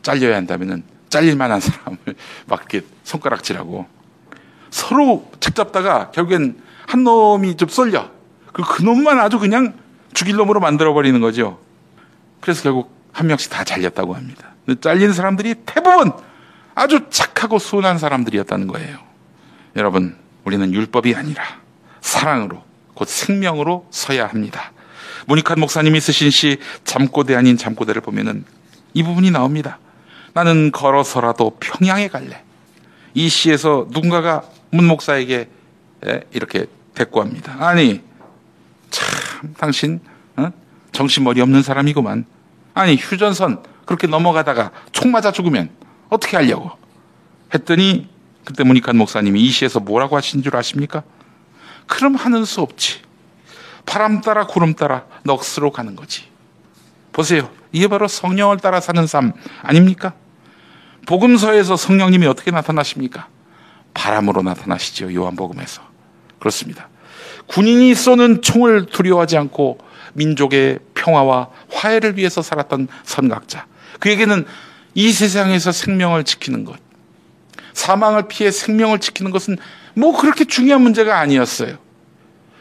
잘려야 한다면은 잘릴만한 사람을 막 이렇게 손가락질하고 서로 책 잡다가 결국엔 한 놈이 좀 쏠려. 그 놈만 아주 그냥 죽일 놈으로 만들어버리는 거죠. 그래서 결국 한 명씩 다 잘렸다고 합니다. 근데 잘린 사람들이 대부분 아주 착하고 순한 사람들이었다는 거예요. 여러분, 우리는 율법이 아니라 사랑으로, 곧 생명으로 서야 합니다. 문익환 목사님이 쓰신 시 잠꼬대 아닌 잠꼬대를 보면은 이 부분이 나옵니다. 나는 걸어서라도 평양에 갈래. 이 시에서 누군가가 문 목사에게 이렇게 대꾸합니다. 아니, 참 당신 정신머리 없는 사람이구만. 아니, 휴전선 그렇게 넘어가다가 총 맞아 죽으면 어떻게 하려고? 했더니 그때 문익환 목사님이 이 시에서 뭐라고 하신 줄 아십니까? 그럼 하는 수 없지. 바람 따라 구름 따라 넋으로 가는 거지. 보세요. 이게 바로 성령을 따라 사는 삶 아닙니까? 복음서에서 성령님이 어떻게 나타나십니까? 바람으로 나타나시죠. 요한복음에서. 그렇습니다. 군인이 쏘는 총을 두려워하지 않고 민족의 평화와 화해를 위해서 살았던 선각자. 그에게는 이 세상에서 생명을 지키는 것, 사망을 피해 생명을 지키는 것은 뭐 그렇게 중요한 문제가 아니었어요.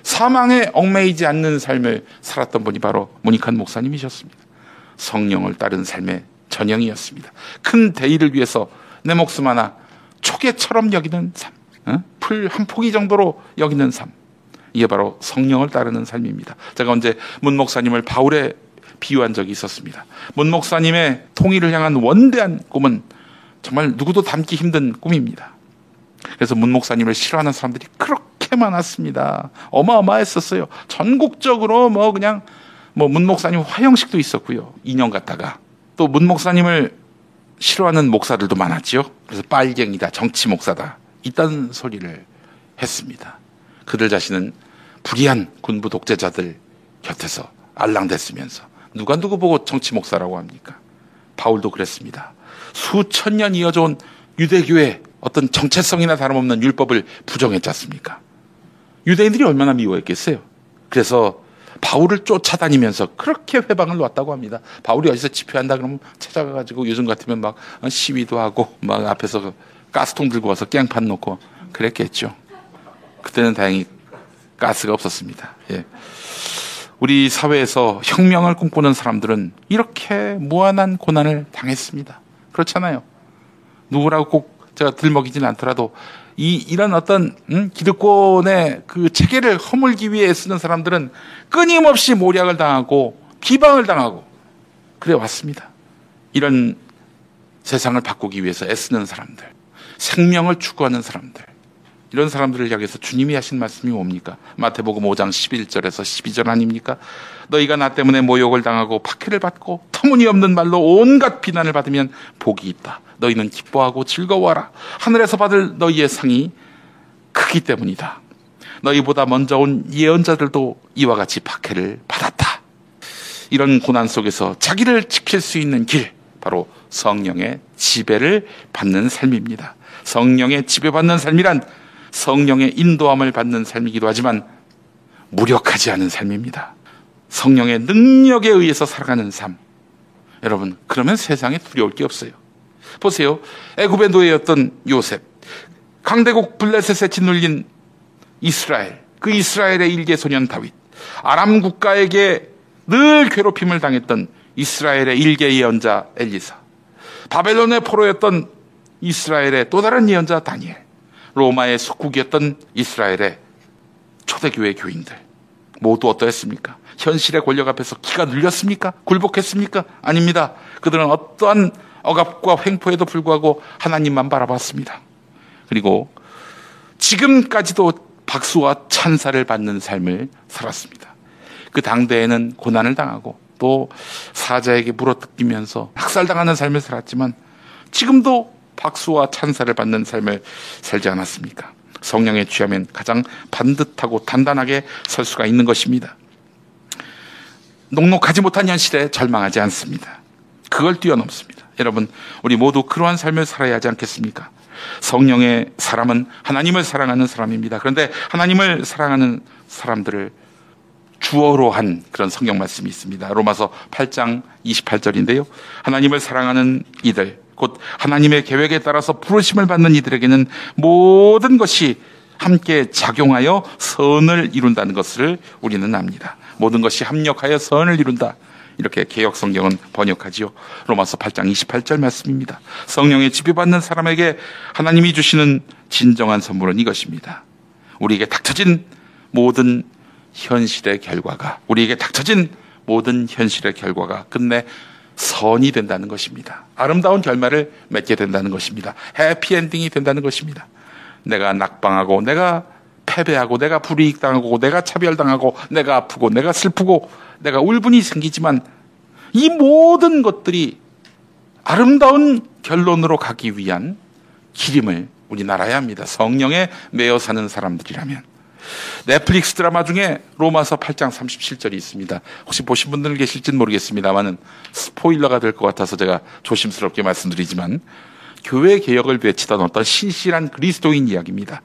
사망에 얽매이지 않는 삶을 살았던 분이 바로 문익환 목사님이셨습니다. 성령을 따른 삶의 전형이었습니다. 큰 대의를 위해서 내 목숨 하나 초계처럼 여기는 삶, 풀 한 포기 정도로 여기는 삶. 이게 바로 성령을 따르는 삶입니다. 제가 언제 문 목사님을 바울에 비유한 적이 있었습니다. 문 목사님의 통일을 향한 원대한 꿈은 정말 누구도 담기 힘든 꿈입니다. 그래서 문 목사님을 싫어하는 사람들이 그렇게 많았습니다. 어마어마했었어요. 전국적으로 뭐 그냥 뭐 문 목사님 화형식도 있었고요. 2년 갔다가 또 문 목사님을 싫어하는 목사들도 많았지요. 그래서 빨갱이다, 정치 목사다 이딴 소리를 했습니다. 그들 자신은 불의한 군부 독재자들 곁에서 알랑댔으면서 누가 누구 보고 정치 목사라고 합니까? 바울도 그랬습니다. 수천 년 이어져 온 유대교의 어떤 정체성이나 다름없는 율법을 부정했지 않습니까? 유대인들이 얼마나 미워했겠어요. 그래서 바울을 쫓아다니면서 그렇게 회방을 놨다고 합니다. 바울이 어디서 집회한다 그러면 찾아가가지고 요즘 같으면 막 시위도 하고 막 앞에서 가스통 들고 와서 깽판 놓고 그랬겠죠. 그때는 다행히 가스가 없었습니다. 예. 우리 사회에서 혁명을 꿈꾸는 사람들은 이렇게 무한한 고난을 당했습니다. 그렇잖아요. 누구라고 꼭 제가 들먹이진 않더라도 이런 어떤 기득권의 그 체계를 허물기 위해 애쓰는 사람들은 끊임없이 모략을 당하고 비방을 당하고 그래 왔습니다. 이런 세상을 바꾸기 위해서 애쓰는 사람들, 생명을 추구하는 사람들, 이런 사람들을 향해서 주님이 하신 말씀이 뭡니까? 마태복음 5장 11절에서 12절 아닙니까? 너희가 나 때문에 모욕을 당하고 박해를 받고 터무니없는 말로 온갖 비난을 받으면 복이 있다. 너희는 기뻐하고 즐거워하라. 하늘에서 받을 너희의 상이 크기 때문이다. 너희보다 먼저 온 예언자들도 이와 같이 박해를 받았다. 이런 고난 속에서 자기를 지킬 수 있는 길, 바로 성령의 지배를 받는 삶입니다. 성령의 지배받는 삶이란 성령의 인도함을 받는 삶이기도 하지만 무력하지 않은 삶입니다. 성령의 능력에 의해서 살아가는 삶. 여러분, 그러면 세상에 두려울 게 없어요. 보세요. 애굽의 노예였던 요셉, 강대국 블레셋에 짓눌린 이스라엘, 그 이스라엘의 일개 소년 다윗, 아람 국가에게 늘 괴롭힘을 당했던 이스라엘의 일개 예언자 엘리사, 바벨론의 포로였던 이스라엘의 또 다른 예언자 다니엘, 로마의 속국이었던 이스라엘의 초대교회 교인들 모두 어떠했습니까? 현실의 권력 앞에서 기가 눌렸습니까? 굴복했습니까? 아닙니다. 그들은 어떠한 억압과 횡포에도 불구하고 하나님만 바라봤습니다. 그리고 지금까지도 박수와 찬사를 받는 삶을 살았습니다. 그 당대에는 고난을 당하고 또 사자에게 물어뜯기면서 학살당하는 삶을 살았지만 지금도 박수와 찬사를 받는 삶을 살지 않았습니까? 성령에 취하면 가장 반듯하고 단단하게 설 수가 있는 것입니다. 녹록하지 못한 현실에 절망하지 않습니다. 그걸 뛰어넘습니다. 여러분, 우리 모두 그러한 삶을 살아야 하지 않겠습니까? 성령의 사람은 하나님을 사랑하는 사람입니다. 그런데 하나님을 사랑하는 사람들을 주어로 한 그런 성경 말씀이 있습니다. 로마서 8장 28절인데요. 하나님을 사랑하는 이들, 곧 하나님의 계획에 따라서 부르심을 받는 이들에게는 모든 것이 함께 작용하여 선을 이룬다는 것을 우리는 압니다. 모든 것이 합력하여 선을 이룬다. 이렇게 개역성경은 번역하지요. 로마서 8장 28절 말씀입니다. 성령의 지배받는 사람에게 하나님이 주시는 진정한 선물은 이것입니다. 우리에게 닥쳐진 모든 현실의 결과가, 끝내 선이 된다는 것입니다. 아름다운 결말을 맺게 된다는 것입니다. 해피엔딩이 된다는 것입니다. 내가 낙방하고, 내가 패배하고, 내가 불이익당하고, 내가 차별당하고, 내가 아프고, 내가 슬프고, 내가 울분이 생기지만 이 모든 것들이 아름다운 결론으로 가기 위한 기림을 우리 나라야 합니다. 성령에 매여 사는 사람들이라면. 넷플릭스 드라마 중에 로마서 8장 37절이 있습니다. 혹시 보신 분들 계실진 모르겠습니다만 스포일러가 될 것 같아서 제가 조심스럽게 말씀드리지만 교회 개혁을 외치던 어떤 신실한 그리스도인 이야기입니다.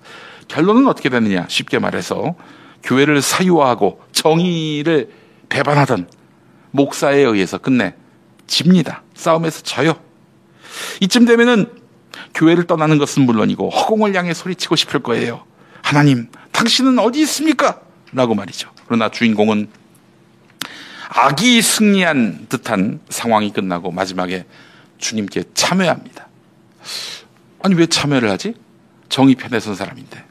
결론은 어떻게 되느냐? 쉽게 말해서 교회를 사유화하고 정의를 배반하던 목사에 의해서 끝내 집니다. 싸움에서 져요. 이쯤 되면은 교회를 떠나는 것은 물론이고 허공을 향해 소리치고 싶을 거예요. 하나님, 당신은 어디 있습니까? 라고 말이죠. 그러나 주인공은 악이 승리한 듯한 상황이 끝나고 마지막에 주님께 참회합니다. 아니, 왜 참회를 하지? 정의 편에 선 사람인데.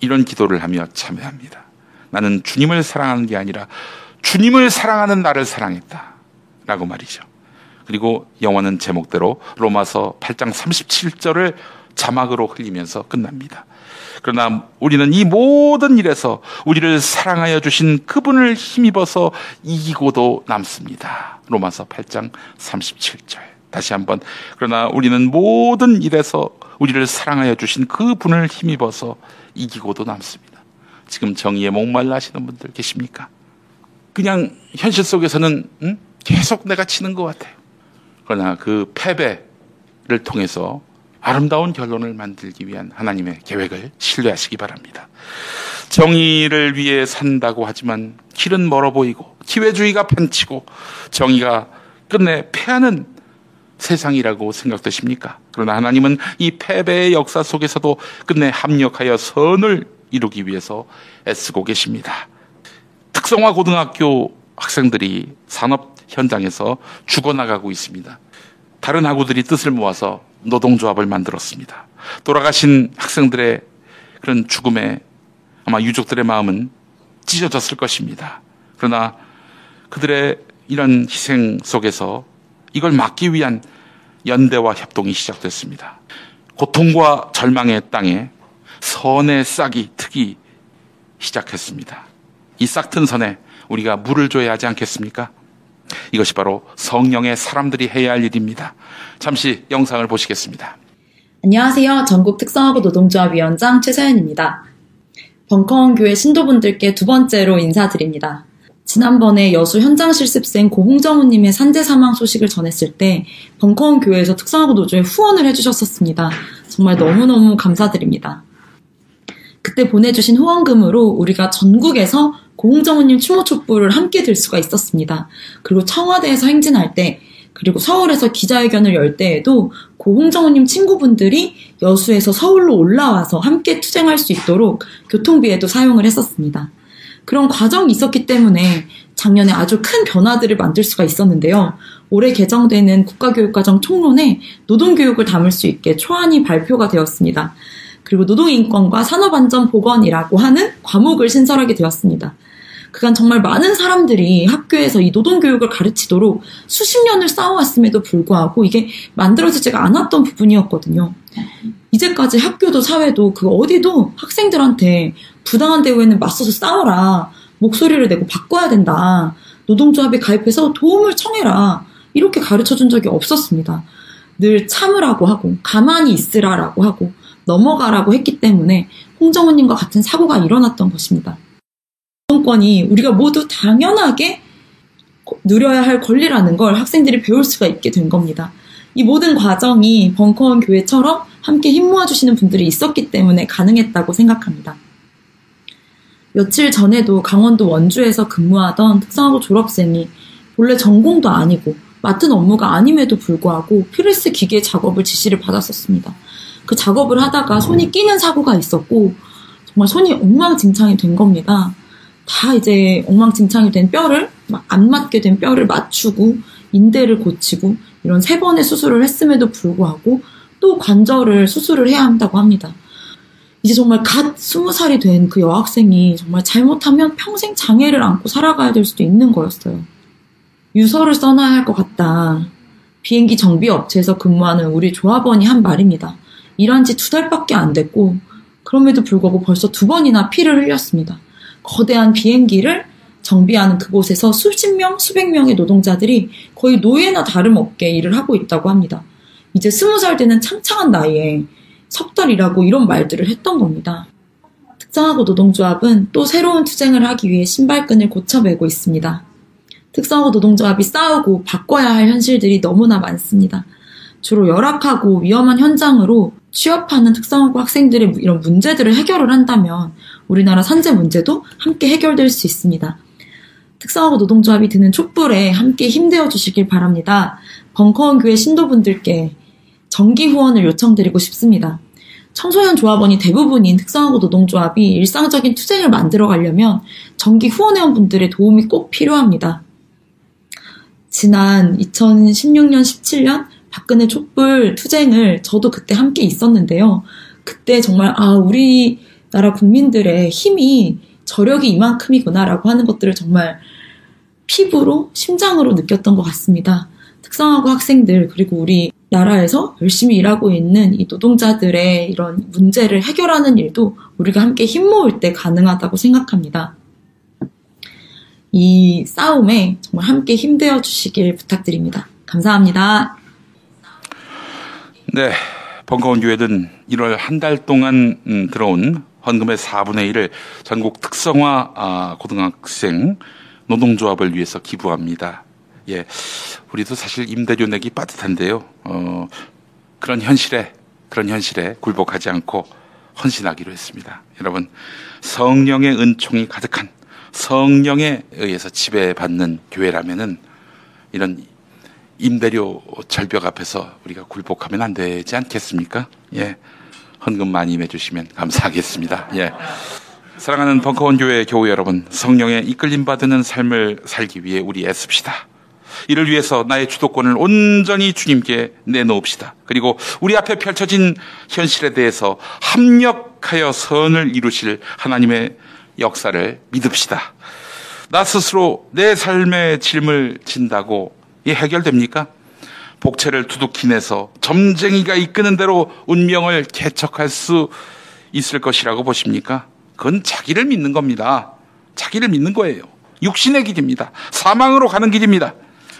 이런 기도를 하며 참회합니다. 나는 주님을 사랑하는 게 아니라 주님을 사랑하는 나를 사랑했다 라고 말이죠. 그리고 영화는 제목대로 로마서 8장 37절을 자막으로 흘리면서 끝납니다. 그러나 우리는 이 모든 일에서 우리를 사랑하여 주신 그분을 힘입어서 이기고도 남습니다. 로마서 8장 37절. 다시 한번, 그러나 우리는 모든 일에서 우리를 사랑하여 주신 그분을 힘입어서 이기고도 남습니다. 지금 정의에 목말라 하시는 분들 계십니까? 그냥 현실 속에서는 계속 내가 치는 것 같아요. 그러나 그 패배를 통해서 아름다운 결론을 만들기 위한 하나님의 계획을 신뢰하시기 바랍니다. 정의를 위해 산다고 하지만 길은 멀어 보이고 기회주의가 판치고 정의가 끝내 패하는 세상이라고 생각되십니까? 그러나 하나님은 이 패배의 역사 속에서도 끝내 합력하여 선을 이루기 위해서 애쓰고 계십니다. 특성화 고등학교 학생들이 산업 현장에서 죽어나가고 있습니다. 다른 학우들이 뜻을 모아서 노동조합을 만들었습니다. 돌아가신 학생들의 그런 죽음에 아마 유족들의 마음은 찢어졌을 것입니다. 그러나 그들의 이런 희생 속에서 이걸 막기 위한 연대와 협동이 시작됐습니다. 고통과 절망의 땅에 선의 싹이 트기 시작했습니다. 이 싹튼 선에 우리가 물을 줘야 하지 않겠습니까? 이것이 바로 성령의 사람들이 해야 할 일입니다. 잠시 영상을 보시겠습니다. 안녕하세요. 전국특성화고 노동조합 위원장 최서연입니다. 벙커원 교회 신도분들께 두 번째로 인사드립니다. 지난번에 여수 현장 실습생 고홍정우님의 산재 사망 소식을 전했을 때 벙커원 교회에서 특성화고 노조에 후원을 해주셨었습니다. 정말 너무너무 감사드립니다. 그때 보내주신 후원금으로 우리가 전국에서 고흥정우님 추모촛불을 함께 들 수가 있었습니다. 그리고 청와대에서 행진할 때, 그리고 서울에서 기자회견을 열 때에도 고흥정우님 친구분들이 여수에서 서울로 올라와서 함께 투쟁할 수 있도록 교통비에도 사용을 했었습니다. 그런 과정이 있었기 때문에 작년에 아주 큰 변화들을 만들 수가 있었는데요. 올해 개정되는 국가교육과정 총론에 노동교육을 담을 수 있게 초안이 발표가 되었습니다. 그리고 노동인권과 산업안전보건이라고 하는 과목을 신설하게 되었습니다. 그간 정말 많은 사람들이 학교에서 이 노동교육을 가르치도록 수십 년을 쌓아왔음에도 불구하고 이게 만들어지지가 않았던 부분이었거든요. 이제까지 학교도 사회도 그 어디도 학생들한테 부당한 대우에는 맞서서 싸워라, 목소리를 내고 바꿔야 된다, 노동조합에 가입해서 도움을 청해라, 이렇게 가르쳐준 적이 없었습니다. 늘 참으라고 하고 가만히 있으라라고 하고 넘어가라고 했기 때문에 홍정우님과 같은 사고가 일어났던 것입니다. 노동권이 우리가 모두 당연하게 누려야 할 권리라는 걸 학생들이 배울 수가 있게 된 겁니다. 이 모든 과정이 벙커원 교회처럼 함께 힘 모아주시는 분들이 있었기 때문에 가능했다고 생각합니다. 며칠 전에도 강원도 원주에서 근무하던 특성화고 졸업생이 본래 전공도 아니고 맡은 업무가 아님에도 불구하고 필스 기계 작업을 지시를 받았었습니다. 그 작업을 하다가 손이 끼는 사고가 있었고 정말 손이 엉망진창이 된 겁니다. 다 이제 엉망진창이 된 뼈를 안 맞게 된 뼈를 맞추고 인대를 고치고 이런 3번의 수술을 했음에도 불구하고 또 관절을 수술을 해야 한다고 합니다. 이제 정말 갓 20살이 된 그 여학생이 정말 잘못하면 평생 장애를 안고 살아가야 될 수도 있는 거였어요. 유서를 써놔야 할 것 같다. 비행기 정비업체에서 근무하는 우리 조합원이 한 말입니다. 일한 지 2달밖에 안 됐고 그럼에도 불구하고 벌써 2번이나 피를 흘렸습니다. 거대한 비행기를 정비하는 그곳에서 수십 명, 수백 명의 노동자들이 거의 노예나 다름없게 일을 하고 있다고 합니다. 이제 20살 되는 창창한 나이에 10달이라고 이런 말들을 했던 겁니다. 특성화고 노동조합은 또 새로운 투쟁을 하기 위해 신발끈을 고쳐매고 있습니다. 특성화고 노동조합이 싸우고 바꿔야 할 현실들이 너무나 많습니다. 주로 열악하고 위험한 현장으로 취업하는 특성화고 학생들의 이런 문제들을 해결을 한다면 우리나라 산재 문제도 함께 해결될 수 있습니다. 특성화고 노동조합이 드는 촛불에 함께 힘되어 주시길 바랍니다. 벙커원 교회 신도분들께 정기 후원을 요청드리고 싶습니다. 청소년 조합원이 대부분인 특성화고 노동조합이 일상적인 투쟁을 만들어가려면 정기 후원회원분들의 도움이 꼭 필요합니다. 지난 2016년, 17년 박근혜 촛불 투쟁을 저도 그때 함께 있었는데요. 그때 정말 우리나라 국민들의 힘이 저력이 이만큼이구나라고 하는 것들을 정말 피부로, 심장으로 느꼈던 것 같습니다. 특성화고 학생들 그리고 우리 나라에서 열심히 일하고 있는 이 노동자들의 이런 문제를 해결하는 일도 우리가 함께 힘모을 때 가능하다고 생각합니다. 이 싸움에 정말 함께 힘되어 주시길 부탁드립니다. 감사합니다. 네, 벙커원 교회는 1월 한 달 동안 들어온 헌금의 4분의 1을 전국 특성화 고등학생 노동조합을 위해서 기부합니다. 예, 우리도 사실 임대료 내기 빠듯한데요. 그런 현실에 굴복하지 않고 헌신하기로 했습니다. 여러분, 성령의 은총이 가득한 성령에 의해서 지배받는 교회라면은 이런 임대료 절벽 앞에서 우리가 굴복하면 안 되지 않겠습니까? 예, 헌금 많이 임해주시면 감사하겠습니다. 예. 사랑하는 벙커원 교회 교우 여러분, 성령에 이끌림 받는 삶을 살기 위해 우리 애씁시다. 이를 위해서 나의 주도권을 온전히 주님께 내놓읍시다. 그리고 우리 앞에 펼쳐진 현실에 대해서 합력하여 선을 이루실 하나님의 역사를 믿읍시다. 나 스스로 내 삶의 짊을 진다고 이게 해결됩니까? 복채를 두둑히 내서 점쟁이가 이끄는 대로 운명을 개척할 수 있을 것이라고 보십니까? 그건 자기를 믿는 겁니다. 자기를 믿는 거예요. 육신의 길입니다. 사망으로 가는 길입니다.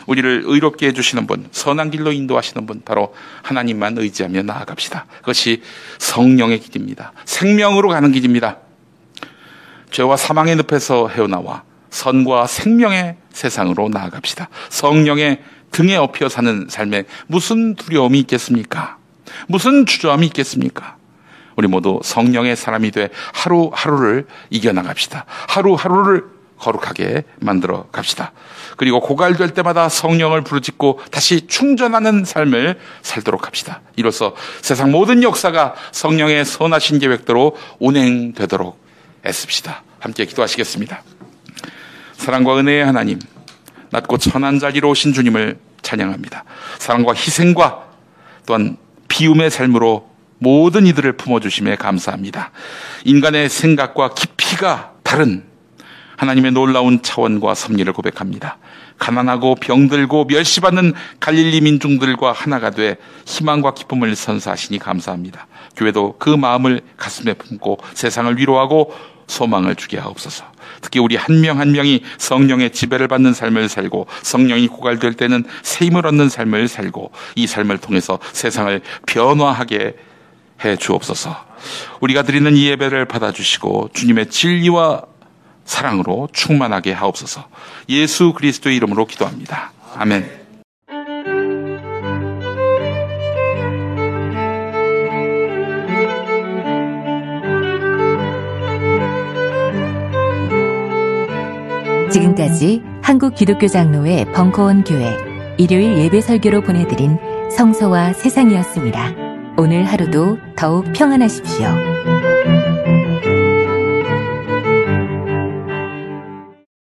우리를 의롭게 해주시는 분, 선한 길로 인도하시는 분, 바로 하나님만 의지하며 나아갑시다. 그것이 성령의 길입니다. 생명으로 가는 길입니다. 죄와 사망의 늪에서 헤어나와 선과 생명의 세상으로 나아갑시다. 성령의 등에 업혀 사는 삶에 무슨 두려움이 있겠습니까? 무슨 주저함이 있겠습니까? 우리 모두 성령의 사람이 돼 하루하루를 이겨나갑시다. 하루하루를 거룩하게 만들어 갑시다. 그리고 고갈될 때마다 성령을 부르짖고 다시 충전하는 삶을 살도록 합시다. 이로써 세상 모든 역사가 성령의 선하신 계획대로 운행되도록 애씁시다. 함께 기도하시겠습니다. 사랑과 은혜의 하나님, 낮고 천한 자리로 오신 주님을 찬양합니다. 사랑과 희생과 또한 비움의 삶으로 모든 이들을 품어주심에 감사합니다. 인간의 생각과 깊이가 다른 하나님의 놀라운 차원과 섭리를 고백합니다. 가난하고 병들고 멸시받는 갈릴리 민중들과 하나가 돼 희망과 기쁨을 선사하시니 감사합니다. 교회도 그 마음을 가슴에 품고 세상을 위로하고 소망을 주게 하옵소서. 특히 우리 한 명 한 명이 성령의 지배를 받는 삶을 살고 성령이 고갈될 때는 새 힘을 얻는 삶을 살고 이 삶을 통해서 세상을 변화하게 해 주옵소서. 우리가 드리는 이 예배를 받아주시고 주님의 진리와 사랑으로 충만하게 하옵소서. 예수 그리스도의 이름으로 기도합니다. 아멘. 지금까지 한국기독교장로회 벙커원 교회 일요일 예배 설교로 보내드린 성서와 세상이었습니다. 오늘 하루도 더욱 평안하십시오.